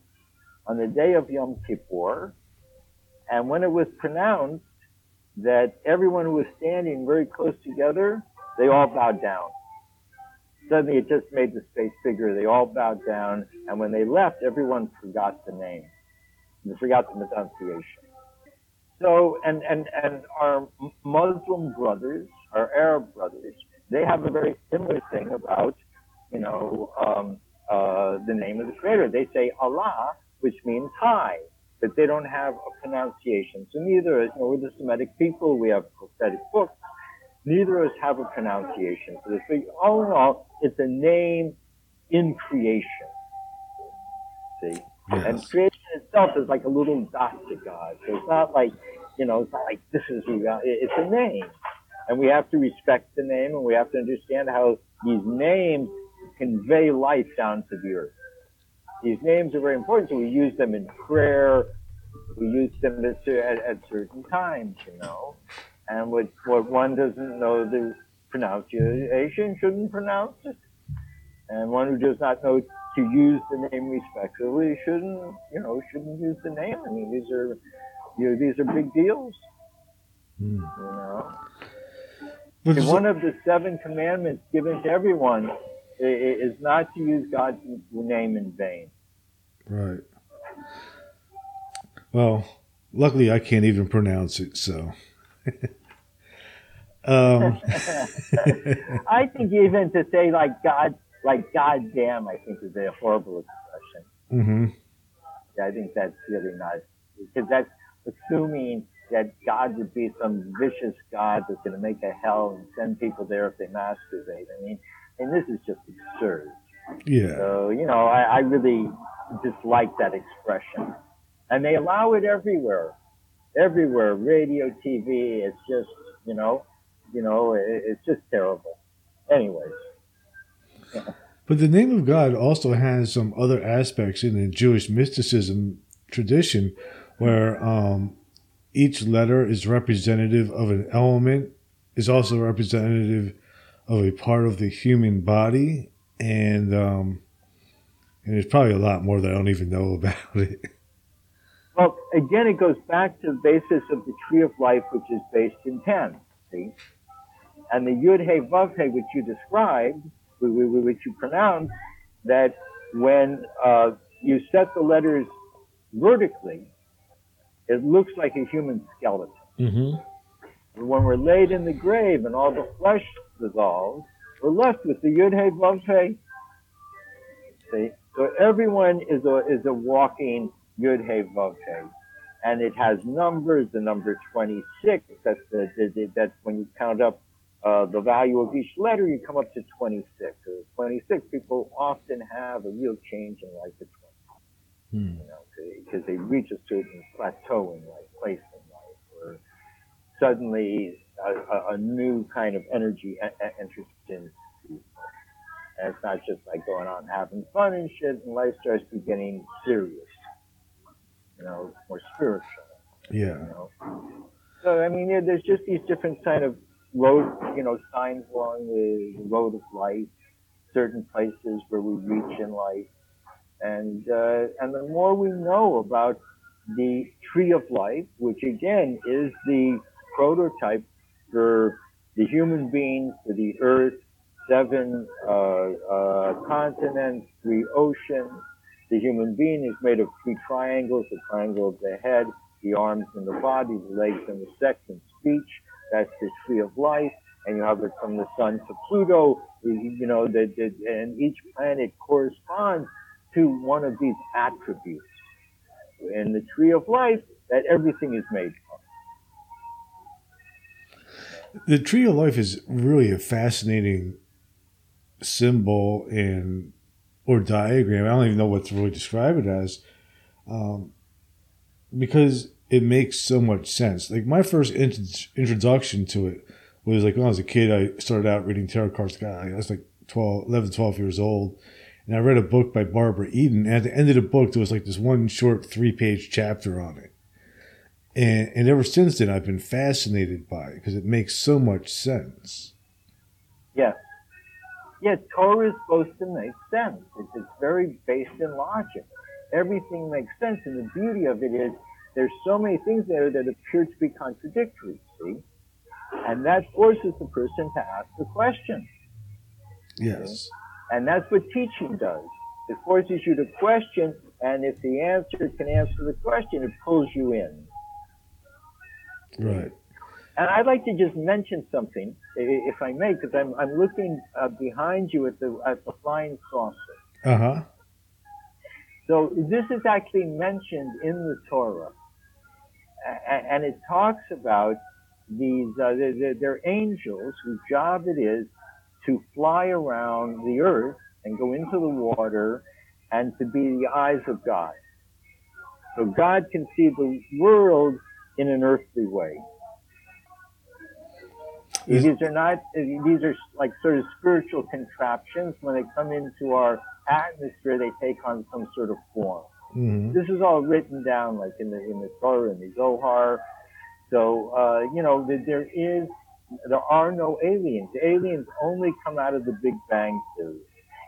on the day of Yom Kippur, and when it was pronounced, that everyone who was standing very close together, they all bowed down. Suddenly it just made the space bigger. They all bowed down, and when they left, everyone forgot the name. They forgot the pronunciation. So, and our Muslim brothers, our Arab brothers, they have a very similar thing about, you know, the name of the creator. They say Allah, which means high, but they don't have a pronunciation. So neither is, you know, we're the Semitic people, we have prophetic books. Neither of us have a pronunciation for this. So all in all, it's a name in creation. See? Yes. And creation itself is like a little dot to God. So it's not like, you know, it's not like this is who God is. It's a name. And we have to respect the name, and we have to understand how these names convey life down to the earth. These names are very important, so we use them in prayer. We use them at certain times, you know. And what one doesn't know the pronunciation shouldn't pronounce it. And one who does not know to use the name respectfully shouldn't use the name. I mean, these are big deals. Mm. You know? One of the 7 commandments given to everyone is not to use God's name in vain. Right. Well, luckily I can't even pronounce it, so... I think even to say like goddamn, I think is a horrible expression. Mm-hmm. Yeah, I think that's really not, because that's assuming that God would be some vicious God that's going to make a hell and send people there if they masturbate. I mean, and this is just absurd. Yeah. So you know, I really dislike that expression, and they allow it everywhere. Everywhere, radio, TV, it's just, you know, it's just terrible. Anyways. Yeah. But the name of God also has some other aspects in the Jewish mysticism tradition where each letter is representative of an element, is also representative of a part of the human body, and there's probably a lot more that I don't even know about it. Well, again, it goes back to the basis of the tree of life, which is based in 10, see? And the Yud-Hey-Vav-Hey, which you described, which you pronounced, that when you set the letters vertically, it looks like a human skeleton. Mm-hmm. When we're laid in the grave and all the flesh dissolves, we're left with the Yud-Hey-Vav-Hey, see? So everyone is a walking Yud-Hey-Vav-Hey, and it has numbers. The number 26. That's when you count up the value of each letter, you come up to 26. So 26 people often have a real change in life at 20, you know, because they reach a certain plateau in life, place in life, where suddenly a new kind of energy enters in. And it's not just like going out and having fun and shit, and life starts to be getting serious. You know, more spiritual. Yeah. You know? So, I mean, there's just these different kind of road, you know, signs along the road of life, certain places where we reach in life. And the more we know about the tree of life, which again is the prototype for the human being, for the earth, 7 continents, 3 oceans. The human being is made of 3 triangles, the triangle of the head, the arms and the body, the legs and the sex and speech. That's the tree of life. And you have it from the sun to Pluto, you know, and each planet corresponds to one of these attributes. In the tree of life, that everything is made from. The tree of life is really a fascinating symbol and or diagram. I don't even know what to really describe it as, because it makes so much sense. Like my first introduction to it was like when I was a kid, I started out reading tarot cards. God, I was like 11, 12 years old. And I read a book by Barbara Eden. And at the end of the book, there was like this one short 3-page chapter on it. And ever since then, I've been fascinated by it because it makes so much sense. Yeah. Yeah, Torah is supposed to make sense. It's very based in logic. Everything makes sense, and the beauty of it is there's so many things there that appear to be contradictory, see? And that forces the person to ask the question. Yes. And that's what teaching does. It forces you to question, and if the answer can answer the question, it pulls you in. Right. And I'd like to just mention something, if I may, because I'm looking behind you at the flying saucer. Uh-huh. So this is actually mentioned in the Torah, and it talks about these they're angels whose job it is to fly around the earth and go into the water and to be the eyes of God. So God can see the world in an earthly way. These are like sort of spiritual contraptions. When they come into our atmosphere, they take on some sort of form. Mm-hmm. This is all written down, like in the Torah and the Zohar. So there are no aliens. Aliens only come out of the Big Bang Theory.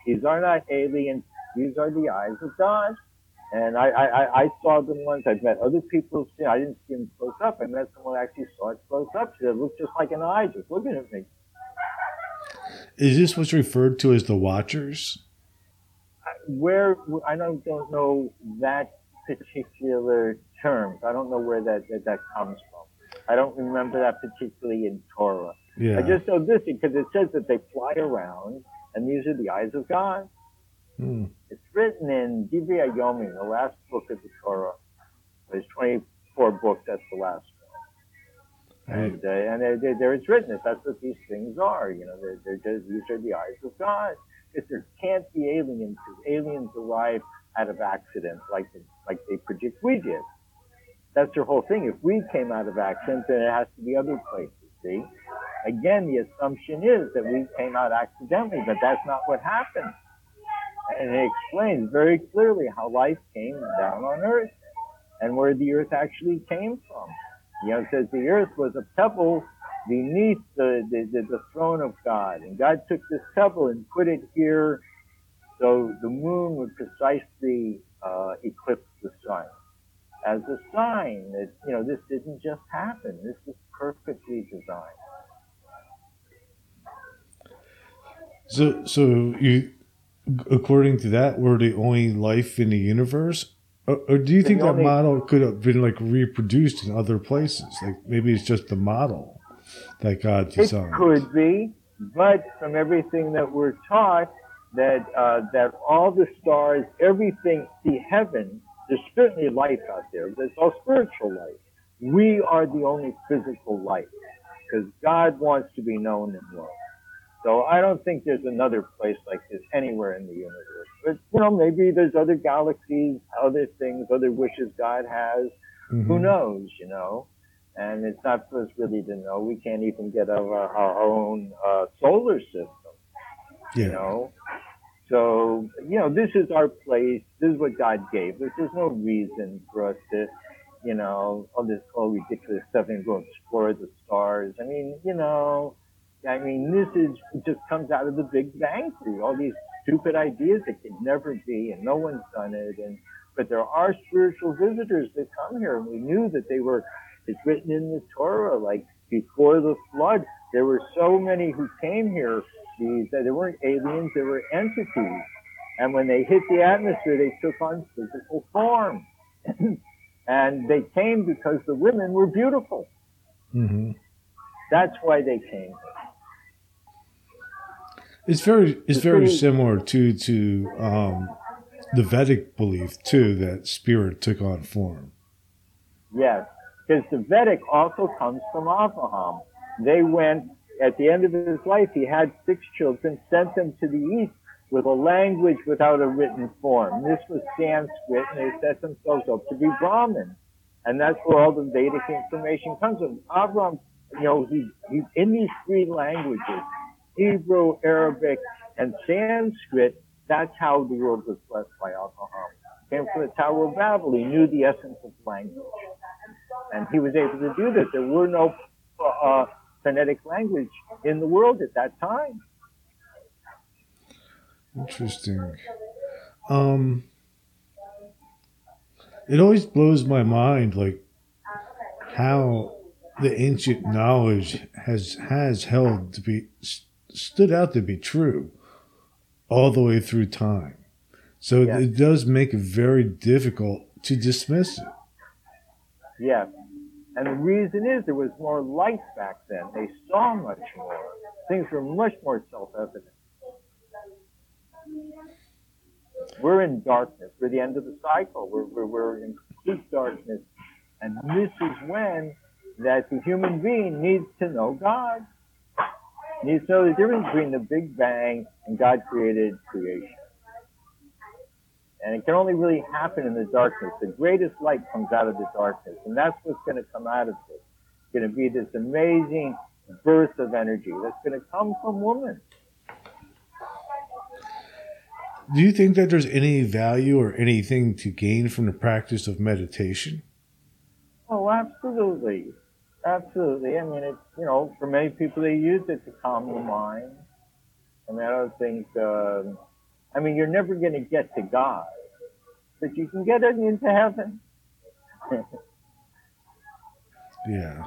These are not aliens. These are the eyes of God. And I saw them once. I've met other people. I didn't see them close up. I met someone who actually saw it close up. She said, it looked just like an eye just looking at me. Is this what's referred to as the Watchers? I don't know that particular term. I don't know where that comes from. I don't remember that particularly in Torah. Yeah. I just know this because it says that they fly around, and these are the eyes of God. Hmm. It's written in Divrei Hayomim, the last book of the Torah. There's 24 books. That's the last one. Right. And there it's written that that's what these things are. You know, these are the eyes of God. Because there can't be aliens. Because aliens arrive out of accidents, like they predict we did. That's their whole thing. If we came out of accidents, then it has to be other places. See, again, the assumption is that we came out accidentally, but that's not what happened. And it explains very clearly how life came down on Earth and where the Earth actually came from. You know, it says the Earth was a pebble beneath the throne of God. And God took this pebble and put it here so the moon would precisely eclipse the sun. As a sign that, you know, this didn't just happen. This was perfectly designed. So you... According to that, we're the only life in the universe? Or do you think that model could have been like reproduced in other places? Like maybe it's just the model that God designed. It could be, but from everything that we're taught, that all the stars, everything, see heaven, there's certainly life out there. There's all spiritual life. We are the only physical life because God wants to be known and loved. So I don't think there's another place like this anywhere in the universe. But, you know, maybe there's other galaxies, other things, other wishes God has. Mm-hmm. Who knows, you know? And it's not for us really to know. We can't even get out of our own solar system, yeah. You know? So, you know, this is our place. This is what God gave. There's no reason for us to, you know, all this whole ridiculous stuff and go explore the stars. I mean, you know... I mean, it just comes out of the Big Bang Theory. All these stupid ideas that could never be, and no one's done it. But there are spiritual visitors that come here, and we knew that they were. It's written in the Torah, like before the flood, there were so many who came here. There weren't aliens; there were entities. And when they hit the atmosphere, they took on physical form, and they came because the women were beautiful. Mm-hmm. That's why they came. It's very similar to the Vedic belief too that spirit took on form. Yes, because the Vedic also comes from Abraham. They went at the end of his life. He had 6 children, sent them to the east with a language without a written form. This was Sanskrit, and they set themselves up to be Brahmin, and that's where all the Vedic information comes from. Abraham, you know, he's in these 3 languages. Hebrew, Arabic, and Sanskrit, that's how the world was blessed by Abraham. He came from the Tower of Babel. He knew the essence of language. And he was able to do this. There were no phonetic language in the world at that time. Interesting. It always blows my mind, like, how... the ancient knowledge has held to be stood out to be true all the way through time. So yeah. It does make it very difficult to dismiss it. Yeah. And the reason is there was more light back then. They saw much more. Things were much more self-evident. We're in darkness. We're the end of the cycle. We're in complete darkness. And this is when that the human being needs to know God. Needs to know the difference between the Big Bang and God created creation. And it can only really happen in the darkness. The greatest light comes out of the darkness. And that's what's going to come out of this. It's going to be this amazing burst of energy that's going to come from woman. Do you think that there's any value or anything to gain from the practice of meditation? Oh, absolutely. Absolutely. I mean, it's, you know, for many people, they use it to calm the mind. I mean, I don't think... I mean, you're never going to get to God, but you can get into heaven. Yeah.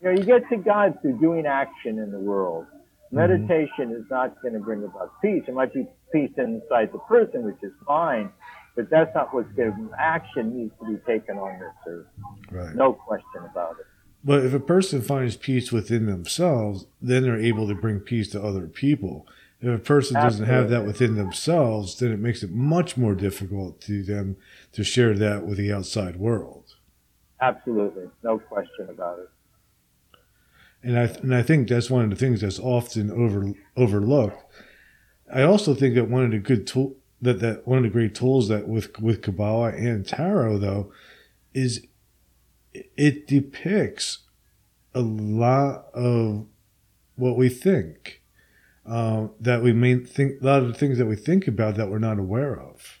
You know, you get to God through doing action in the world. Meditation is not going to bring about peace. It might be peace inside the person, which is fine, but that's not what's going to... Action needs to be taken on this earth. Right. No question about it. But if a person finds peace within themselves, then they're able to bring peace to other people. If a person doesn't have that within themselves, then it makes it much more difficult to them to share that with the outside world. Absolutely. No question about it. And I think that's one of the things that's often overlooked. I also think that one of the good tool that one of the great tools that with Kabbalah and Tarot, though, is it depicts a lot of what we think. That we may think, a lot of the things that we think about that we're not aware of.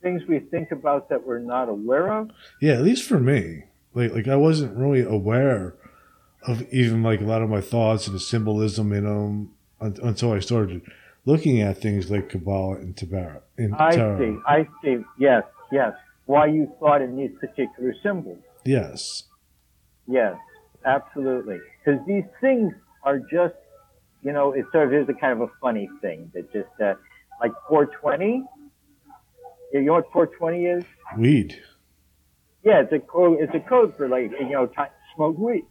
Things we think about that we're not aware of? Yeah, at least for me. Like I wasn't really aware of even like a lot of my thoughts and the symbolism in them until I started looking at things like Kabbalah and Tarot. I see. Yes. Why you thought in these particular symbols. Yes, absolutely. Because these things are just... You know, it sort of is a kind of a funny thing that just, like 420. You know what 420 is? Weed. Yeah, it's a code for, like, you know, smoke weed.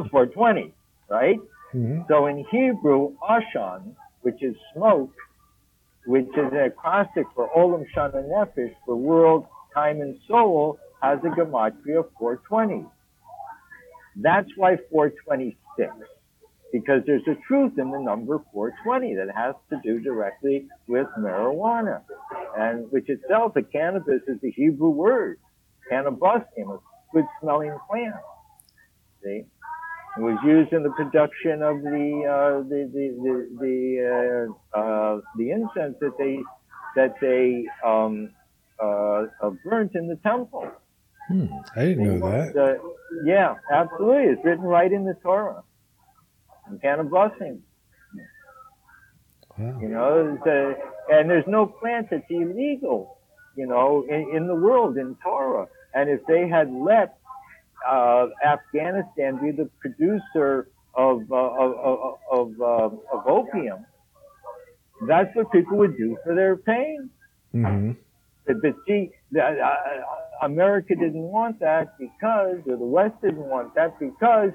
420, right? Mm-hmm. So in Hebrew, Ashan, which is smoke, which is an acrostic for Olam Shana Nefesh, for world, time, and soul, has a gematria of 420. That's why 420 sticks. Because there's a truth in the number 420 that has to do directly with marijuana, and which itself, the cannabis is the Hebrew word, cannabis, a good-smelling plant. See, it was used in the production of the incense that they burnt in the temple. I didn't know that. Yeah, absolutely, it's written right in the Torah. Kind of blessing. Wow. You know, and there's no plant that's illegal, you know, in the world, in Torah. And if they had let Afghanistan be the producer of opium, that's what people would do for their pain. Mm-hmm. But see, America didn't want that because, or the West didn't want that because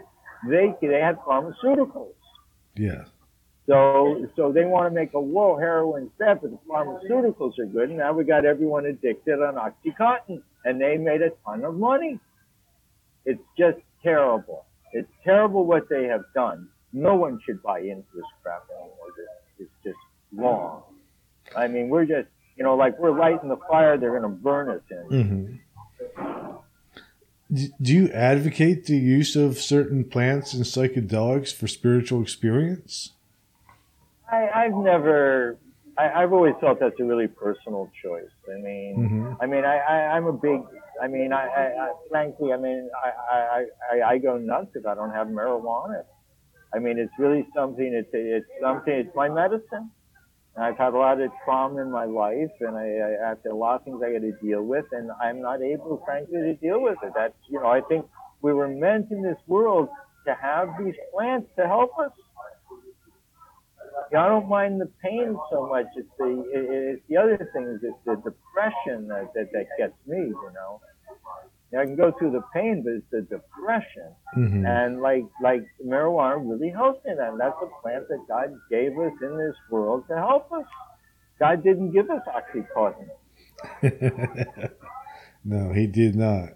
They had pharmaceuticals. Yeah. So they want to make a low heroin step, but the pharmaceuticals are good, and now we got everyone addicted on OxyContin, and they made a ton of money. It's just terrible. It's terrible what they have done. No one should buy into this crap anymore. It's just wrong. I mean, we're just, you know, like we're lighting the fire, they're going to burn us in. Mm-hmm. Do you advocate the use of certain plants and psychedelics for spiritual experience? I've always thought that's a really personal choice. I mean, mm-hmm. I go nuts if I don't have marijuana. I mean, it's really something. It's my medicine. And I've had a lot of trauma in my life, and I have a lot of things I got to deal with, and I'm not able, frankly, to deal with it. That's, you know, I think we were meant in this world to have these plants to help us. I don't mind the pain so much. It's the other things, it's the depression that gets me, you know. I can go through the pain, but it's the depression. Mm-hmm. And like marijuana really helps me. And that's a plant that God gave us in this world to help us. God didn't give us oxycodone. No, he did not.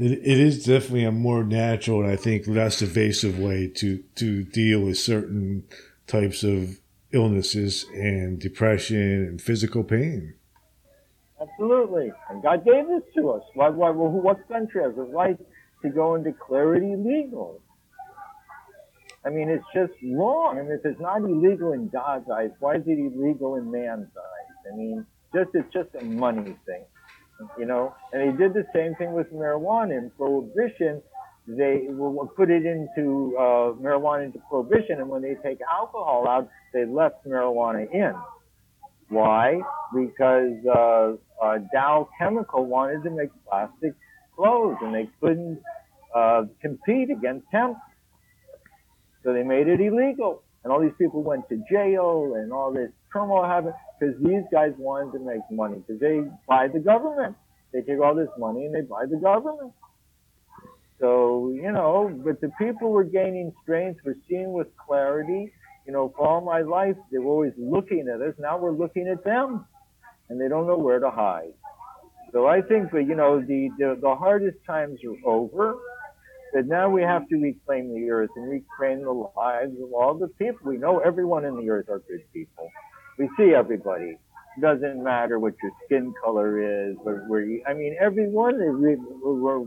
It is definitely a more natural and I think less evasive way to deal with certain types of illnesses and depression and physical pain. Absolutely. And God gave this to us. Why, what country has a right to go and declare it illegal? I mean, it's just wrong. I mean, if it's not illegal in God's eyes, why is it illegal in man's eyes? I mean, it's just a money thing, you know? And they did the same thing with marijuana. In Prohibition, they will put it into marijuana into Prohibition, and when they take alcohol out, they left marijuana in. Why? Because Dow Chemical wanted to make plastic clothes, and they couldn't compete against hemp, so they made it illegal. And all these people went to jail, and all this turmoil happened because these guys wanted to make money because they buy the government. They take all this money and they buy the government. So you know, but the people were gaining strength, were seeing with clarity. You know, for all my life, they were always looking at us. Now we're looking at them, and they don't know where to hide. So I think that, you know, the hardest times are over, but now we have to reclaim the earth and reclaim the lives of all the people. We know everyone in the earth are good people. We see everybody. It doesn't matter what your skin color is. Everyone is, we're a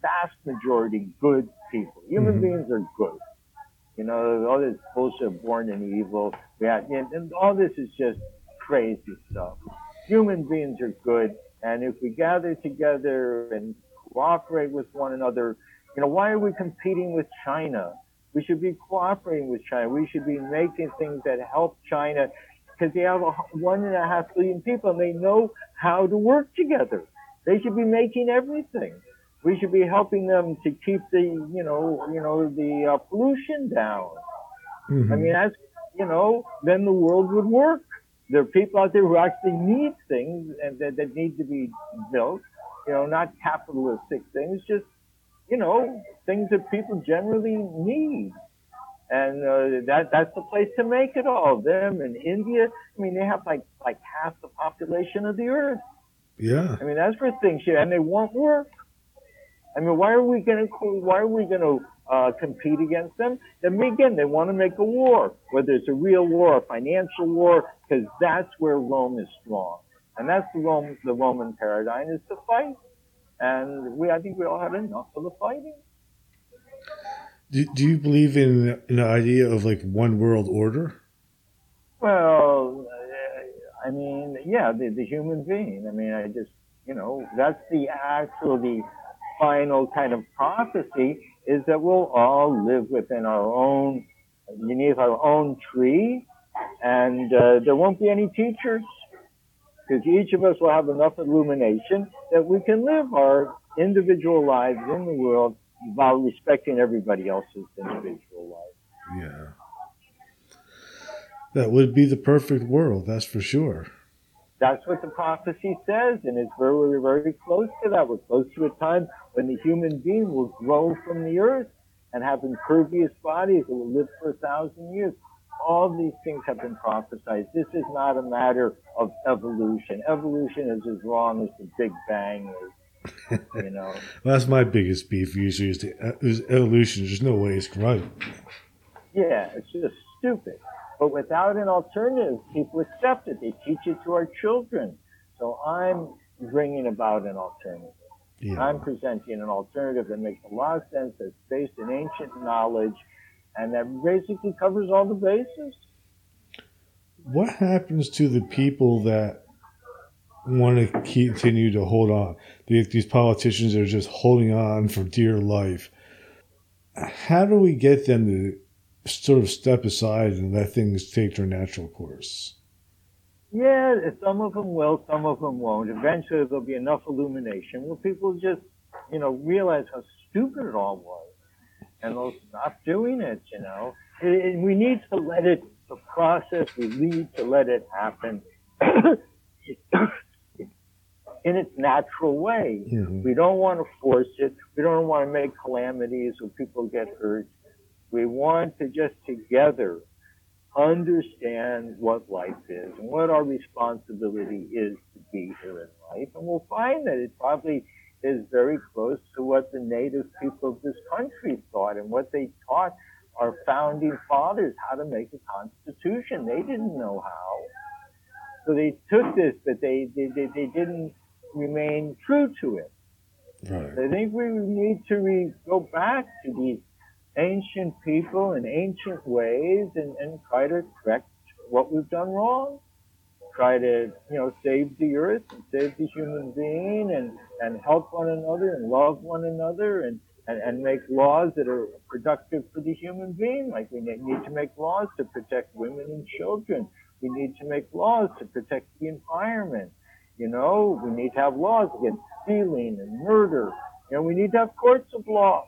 vast majority good people. Human mm-hmm. beings are good. You know, all this bullshit, born in evil, and all this is just crazy stuff. Human beings are good, and if we gather together and cooperate with one another, you know, why are we competing with China? We should be cooperating with China. We should be making things that help China, because they have 1.5 billion people, and they know how to work together. They should be making everything. We should be helping them to keep the, the pollution down. Mm-hmm. I mean, that's, then the world would work. There are people out there who actually need things and that need to be built, not capitalistic things, just, things that people generally need. And that's the place to make it all. Them in India, I mean, they have like half the population of the earth. Yeah. I mean, that's where things should, and they won't work. I mean, why are we going to compete against them? And again, they want to make a war, whether it's a real war, a financial war, because that's where Rome is strong, and that's the Roman paradigm is to fight. And I think we all had enough of the fighting. Do you believe in the idea of like one world order? Well, I mean, yeah, the human being. I mean, I just that's the final kind of prophecy is that we'll all live within our own, beneath our own tree, and there won't be any teachers, because each of us will have enough illumination that we can live our individual lives in the world while respecting everybody else's individual life. Yeah. That would be the perfect world, that's for sure. That's what the prophecy says, and it's very, very close to that. We're close to a time when the human being will grow from the earth and have impervious bodies that will live for 1,000 years. All these things have been prophesied. This is not a matter of evolution. Evolution is as wrong as the Big Bang is, Well, that's my biggest beef usually is evolution. There's no way it's right. Yeah, it's just stupid. But without an alternative, people accept it. They teach it to our children. So I'm bringing about an alternative. Yeah. I'm presenting an alternative that makes a lot of sense, that's based in ancient knowledge, and that basically covers all the bases. What happens to the people that want to continue to hold on? These politicians are just holding on for dear life. How do we get them to sort of step aside and let things take their natural course? Yeah, some of them will, some of them won't. Eventually there'll be enough illumination where people just, realize how stupid it all was, and they'll stop doing it. And we need to let it, the process, we need to let it happen in its natural way. Mm-hmm. We don't want to force it. We don't want to make calamities where people get hurt. We want to just together understand what life is and what our responsibility is to be here in life. And we'll find that it probably is very close to what the native people of this country thought and what they taught our founding fathers, how to make a constitution. They didn't know how. So they took this, but they didn't remain true to it. Right. I think we need to go back to these ancient people and ancient ways and try to correct what we've done wrong. Try to, you know, save the earth and save the human being and help one another and love one another and make laws that are productive for the human being. Like we need to make laws to protect women and children. We need to make laws to protect the environment. You know, we need to have laws against stealing and murder. You know, we need to have courts of law.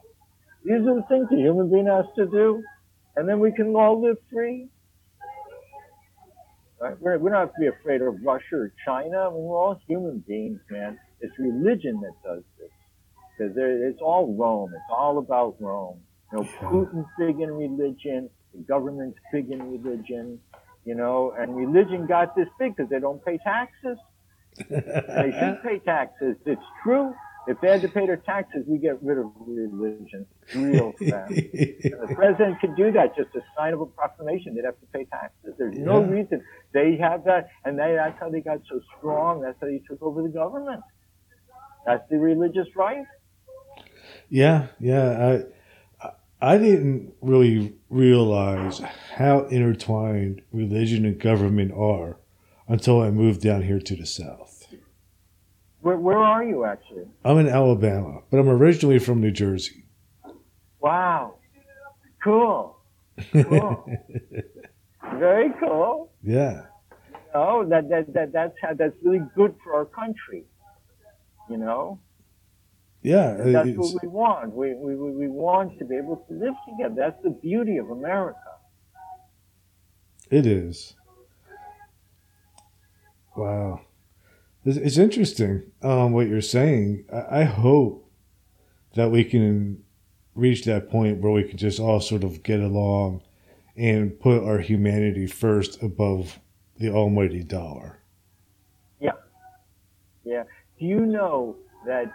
These are the things the human being has to do. And then we can all live free. Right? We don't have to be afraid of Russia or China. I mean, we're all human beings, man. It's religion that does this. Because it's all Rome. It's all about Rome. You know, Putin's big in religion. The government's big in religion. You know, and religion got this big because they don't pay taxes. They should pay taxes. It's true. If they had to pay their taxes, we get rid of religion real fast. And the president could do that, just a sign of a proclamation. They'd have to pay taxes. There's no reason they have that. And that's how they got so strong. That's how they took over the government. That's the religious right. Yeah. I didn't really realize how intertwined religion and government are until I moved down here to the South. Where are you, actually? I'm in Alabama, but I'm originally from New Jersey. Wow. Cool. Very cool. Yeah. Oh, that's really good for our country, you know? Yeah. And that's what we want. We want to be able to live together. That's the beauty of America. It is. Wow. It's interesting what you're saying. I hope that we can reach that point where we can just all sort of get along and put our humanity first above the almighty dollar. Yeah. Do you know that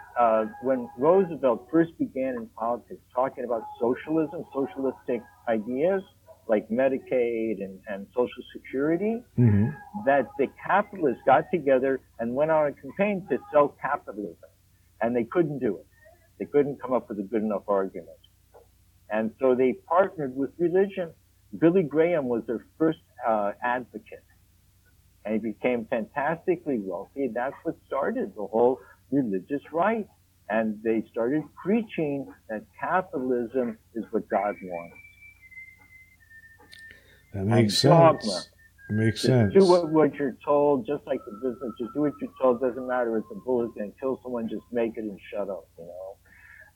when Roosevelt first began in politics talking about socialism, socialistic ideas like Medicaid and Social Security, mm-hmm. that the capitalists got together and went on a campaign to sell capitalism, and they couldn't do it. They couldn't come up with a good enough argument. And so they partnered with religion. Billy Graham was their first advocate, and he became fantastically wealthy. That's what started the whole religious right. And they started preaching that capitalism is what God wants. That makes sense. It makes sense. Do what you're told, just like the business. Just do what you're told. Doesn't matter if the bullet's going to kill someone. Just make it and shut up, you know.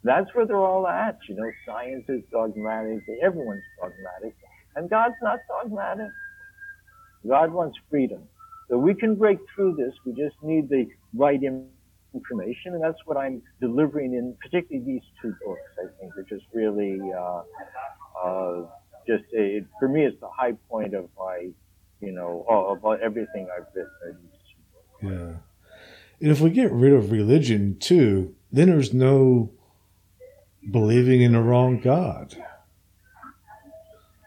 That's where they're all at, you know. Science is dogmatic. Everyone's dogmatic. And God's not dogmatic. God wants freedom. So we can break through this. We just need the right information, and that's what I'm delivering in particularly these two books. I think they're just really for me it's the high point of my, you know, about everything I've written. Yeah. And if we get rid of religion too, then there's no believing in the wrong God.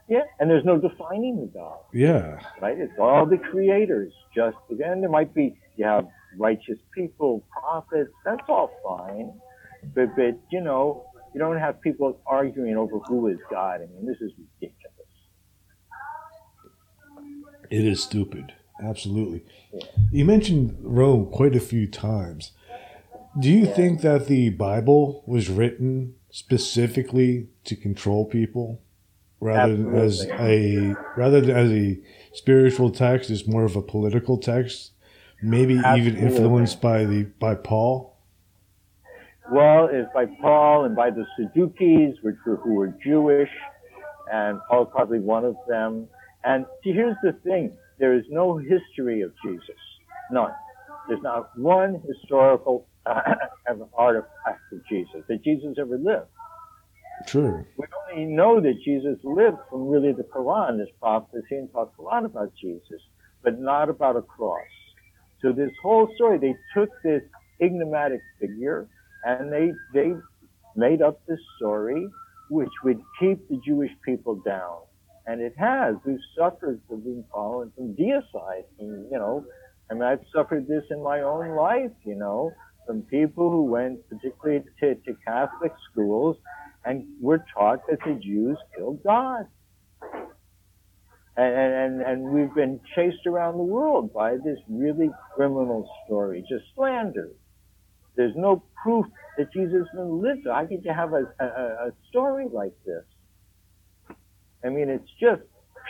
Yeah, and there's no defining the God. Yeah. Right? It's all the creators. Just again, there might be righteous people, prophets, that's all fine. But you know, you don't have people arguing over who is God. I mean, this is ridiculous. It is stupid. Absolutely. Yeah. You mentioned Rome quite a few times. Do you think that the Bible was written specifically to control people rather than as a spiritual text? It's more of a political text? Maybe Absolutely. Even influenced by Paul? Well, it's by Paul and by the Sadducees, who were Jewish. and Paul is probably one of them. And here's the thing. There is no history of Jesus. None. There's not one historical artifact of Jesus, that Jesus ever lived. True. We only know that Jesus lived from really the Quran. This prophecy and talks a lot about Jesus, but not about a cross. So this whole story, they took this enigmatic figure and they made up this story which would keep the Jewish people down. And it has. We've suffered from being fallen, from deicide. And, you know, I mean, I've suffered this in my own life, you know, from people who went particularly to Catholic schools and were taught that the Jews killed God. And we've been chased around the world by this really criminal story, just slander. There's no proof that Jesus even lived. How could you have a story like this? I mean, it's just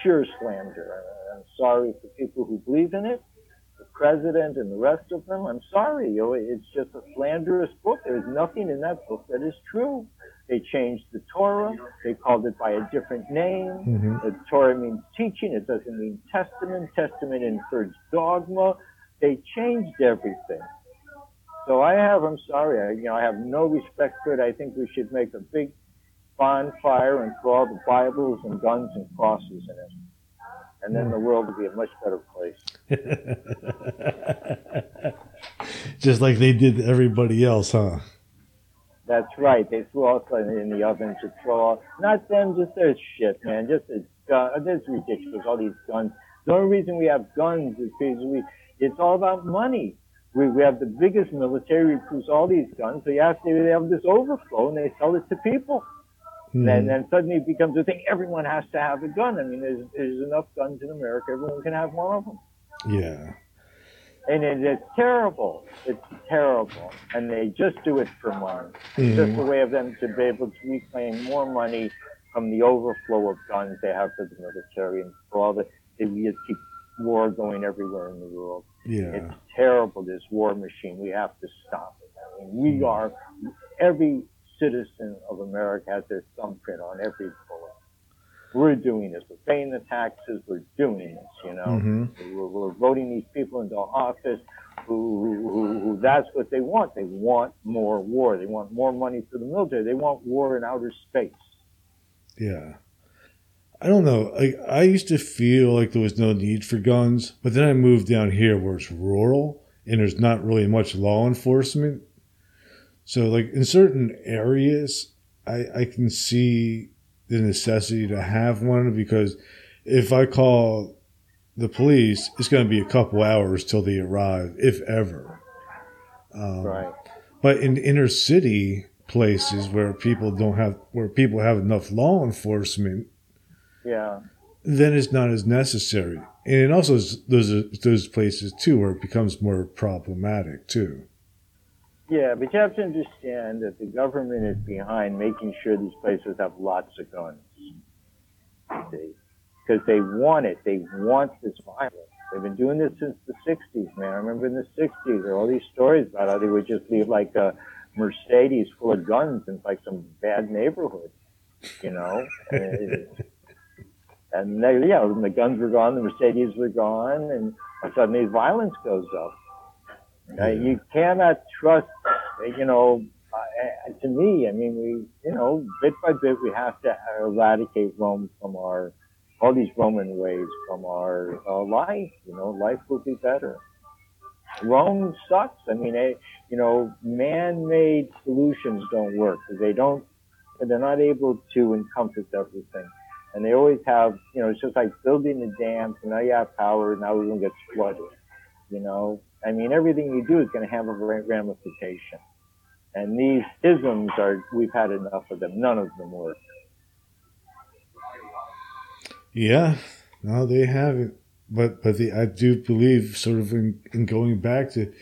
pure slander. I'm sorry for people who believe in it, the president and the rest of them. I'm sorry. It's just a slanderous book. There's nothing in that book that is true. They changed the Torah. They called it by a different name. Mm-hmm. The Torah means teaching. It doesn't mean testament. Testament infers dogma. They changed everything. So I have no respect for it. I think we should make a big bonfire and throw all the Bibles and guns and crosses in it. And then the world would be a much better place. Just like they did to everybody else, huh? That's right. They threw all in the oven to throw all, not them, just their shit, man. Just this ridiculous, all these guns. The only reason we have guns is because it's all about money. We have the biggest military, we produce all these guns, so they have this overflow and they sell it to people. Mm-hmm. And then suddenly it becomes a thing, everyone has to have a gun. I mean, there's enough guns in America, everyone can have one of them. Yeah. And it's terrible. It's terrible. And they just do it for money. It's just a way of them to be able to reclaim more money from the overflow of guns they have for the military and for all the, they just keep war going everywhere in the world. Yeah. It's terrible, this war machine. We have to stop it. I mean, every citizen of America has their thumbprint on every bullet. We're doing this. We're paying the taxes. We're doing this, you know. Mm-hmm. We're voting these people into office who that's what they want. They want more war. They want more money for the military. They want war in outer space. Yeah. I don't know. I used to feel like there was no need for guns, but then I moved down here where it's rural and there's not really much law enforcement. So, like, in certain areas, I can see the necessity to have one, because if I call the police, it's going to be a couple hours till they arrive, if ever. Right. But in inner city places where people have enough law enforcement, yeah, then it's not as necessary. And it also is those places, too, where it becomes more problematic, too. Yeah, but you have to understand that the government is behind making sure these places have lots of guns. Because they want it. They want this violence. They've been doing this since the 60s, man. I remember in the 60s, there were all these stories about how they would just leave, like, a Mercedes full of guns in, like, some bad neighborhood, you know? And they, yeah, when the guns were gone, the Mercedes were gone, and suddenly violence goes up. Yeah. You cannot trust, you know, to me, I mean, we, you know, bit by bit, we have to eradicate Rome from all these Roman ways from our life, you know, life will be better. Rome sucks. I mean, you know, man-made solutions don't work. They're not able to encompass everything. And they always have, you know, it's just like building a dam, so now you have power, now everything gets flooded, you know. I mean, everything you do is going to have a ramification. And these isms we've had enough of them. None of them work. Yeah, no, they haven't. But I do believe sort of in going back to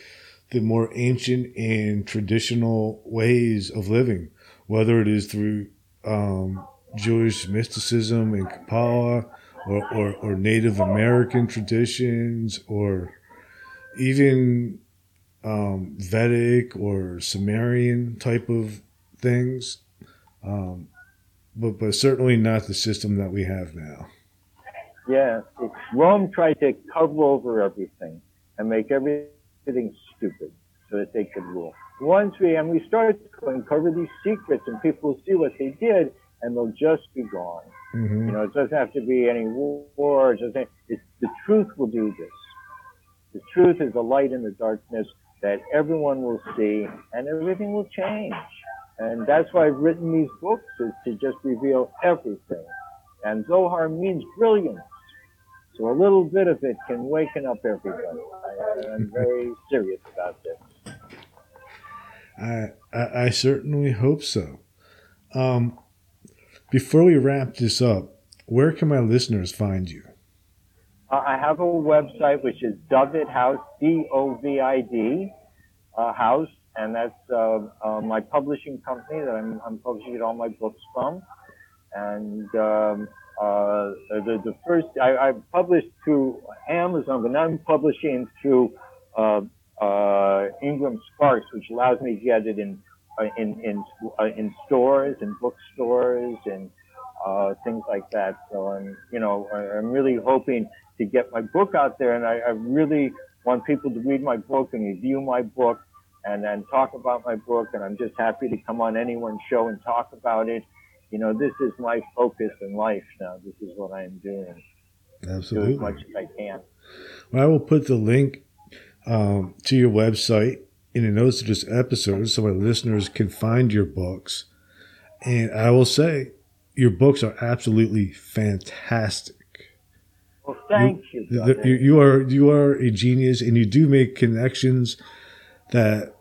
the more ancient and traditional ways of living, whether it is through Jewish mysticism and Kabbalah or Native American traditions or even Vedic or Sumerian type of things, but certainly not the system that we have now. Yeah, Rome tried to cover over everything and make everything stupid so that they could rule. Once we start to uncover these secrets and people will see what they did and they'll just be gone. Mm-hmm. You know, it doesn't have to be any war. It's the truth will do this. The truth is a light in the darkness that everyone will see and everything will change. And that's why I've written these books, is to just reveal everything. And Zohar means brilliance. So a little bit of it can waken up everybody. I'm very serious about this. I certainly hope so. Before we wrap this up, where can my listeners find you? I have a website, which is Dovid House, D-O-V-I-D, House, and that's my publishing company that I'm publishing all my books from. And the first, I published through Amazon, but now I'm publishing through Ingram Sparks, which allows me to get it in stores, in bookstores, and things like that. So I'm really hoping to get my book out there, and I really want people to read my book and review my book, and then talk about my book. And I'm just happy to come on anyone's show and talk about it. You know, this is my focus in life now. This is what I am doing. Absolutely. Do as much as I can. Well, I will put the link to your website in the notes of this episode so my listeners can find your books. And I will say, your books are absolutely fantastic. Well, thank you. You are a genius, and you do make connections that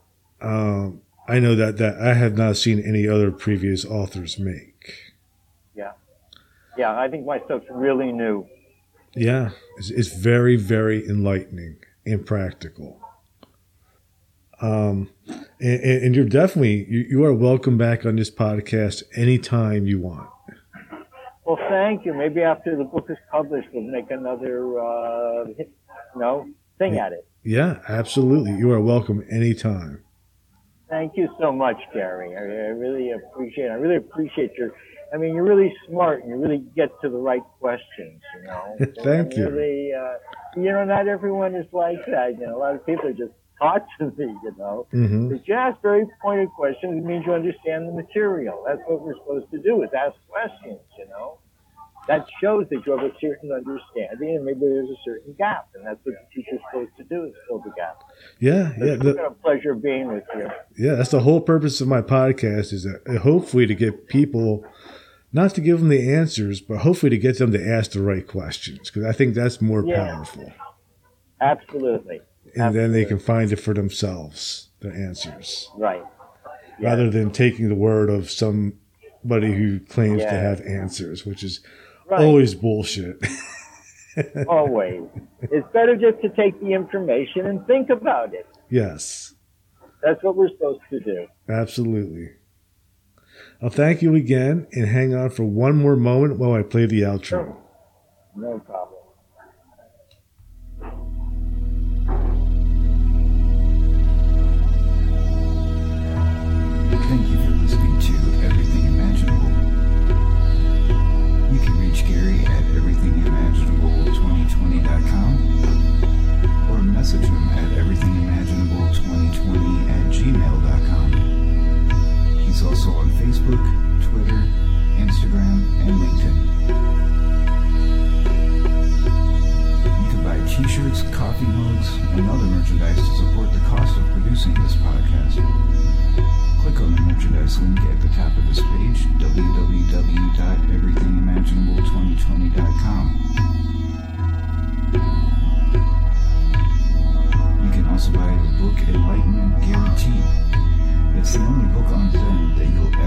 I know that I have not seen any other previous authors make. Yeah, I think my stuff's really new. Yeah, it's very, very enlightening and practical. And you're definitely, you are welcome back on this podcast anytime you want. Well, thank you. Maybe after the book is published, we'll make another thing at it. Yeah, absolutely. You are welcome anytime. Thank you so much, Gary. I really appreciate it. I really appreciate you're really smart and you really get to the right questions, you know. Thank you. Really, not everyone is like that. You know, a lot of people are just taught to me, you know. Mm-hmm. But you ask very pointed questions, it means you understand the material. That's what we're supposed to do, is ask questions, you know. That shows that you have a certain understanding, and maybe there's a certain gap, and that's what the teacher's supposed to do, is fill the gap. Yeah. It's been a pleasure being with you. Yeah, that's the whole purpose of my podcast, is that hopefully to get people, not to give them the answers, but hopefully to get them to ask the right questions, because I think that's more powerful. Absolutely. And then they can find it for themselves, the answers. Right. Yeah. Rather than taking the word of somebody who claims to have answers, which is... Right. Always bullshit. Always. It's better just to take the information and think about it. Yes. That's what we're supposed to do. Absolutely. I'll thank you again, and hang on for one more moment while I play the outro. Sure. No problem. Thank you for listening to Everything Imaginable. You can reach Gary at everythingimaginable2020.com or message him at everythingimaginable2020@gmail.com. He's also on Facebook, Twitter, Instagram, and LinkedIn. You can buy t-shirts, coffee mugs, and other merchandise to support the cost of producing this podcast. Click on the merchandise link at the top of this page, www.everythingimaginable2020.com. You can also buy the book Enlightenment Guaranteed. It's the only book on Zen that you'll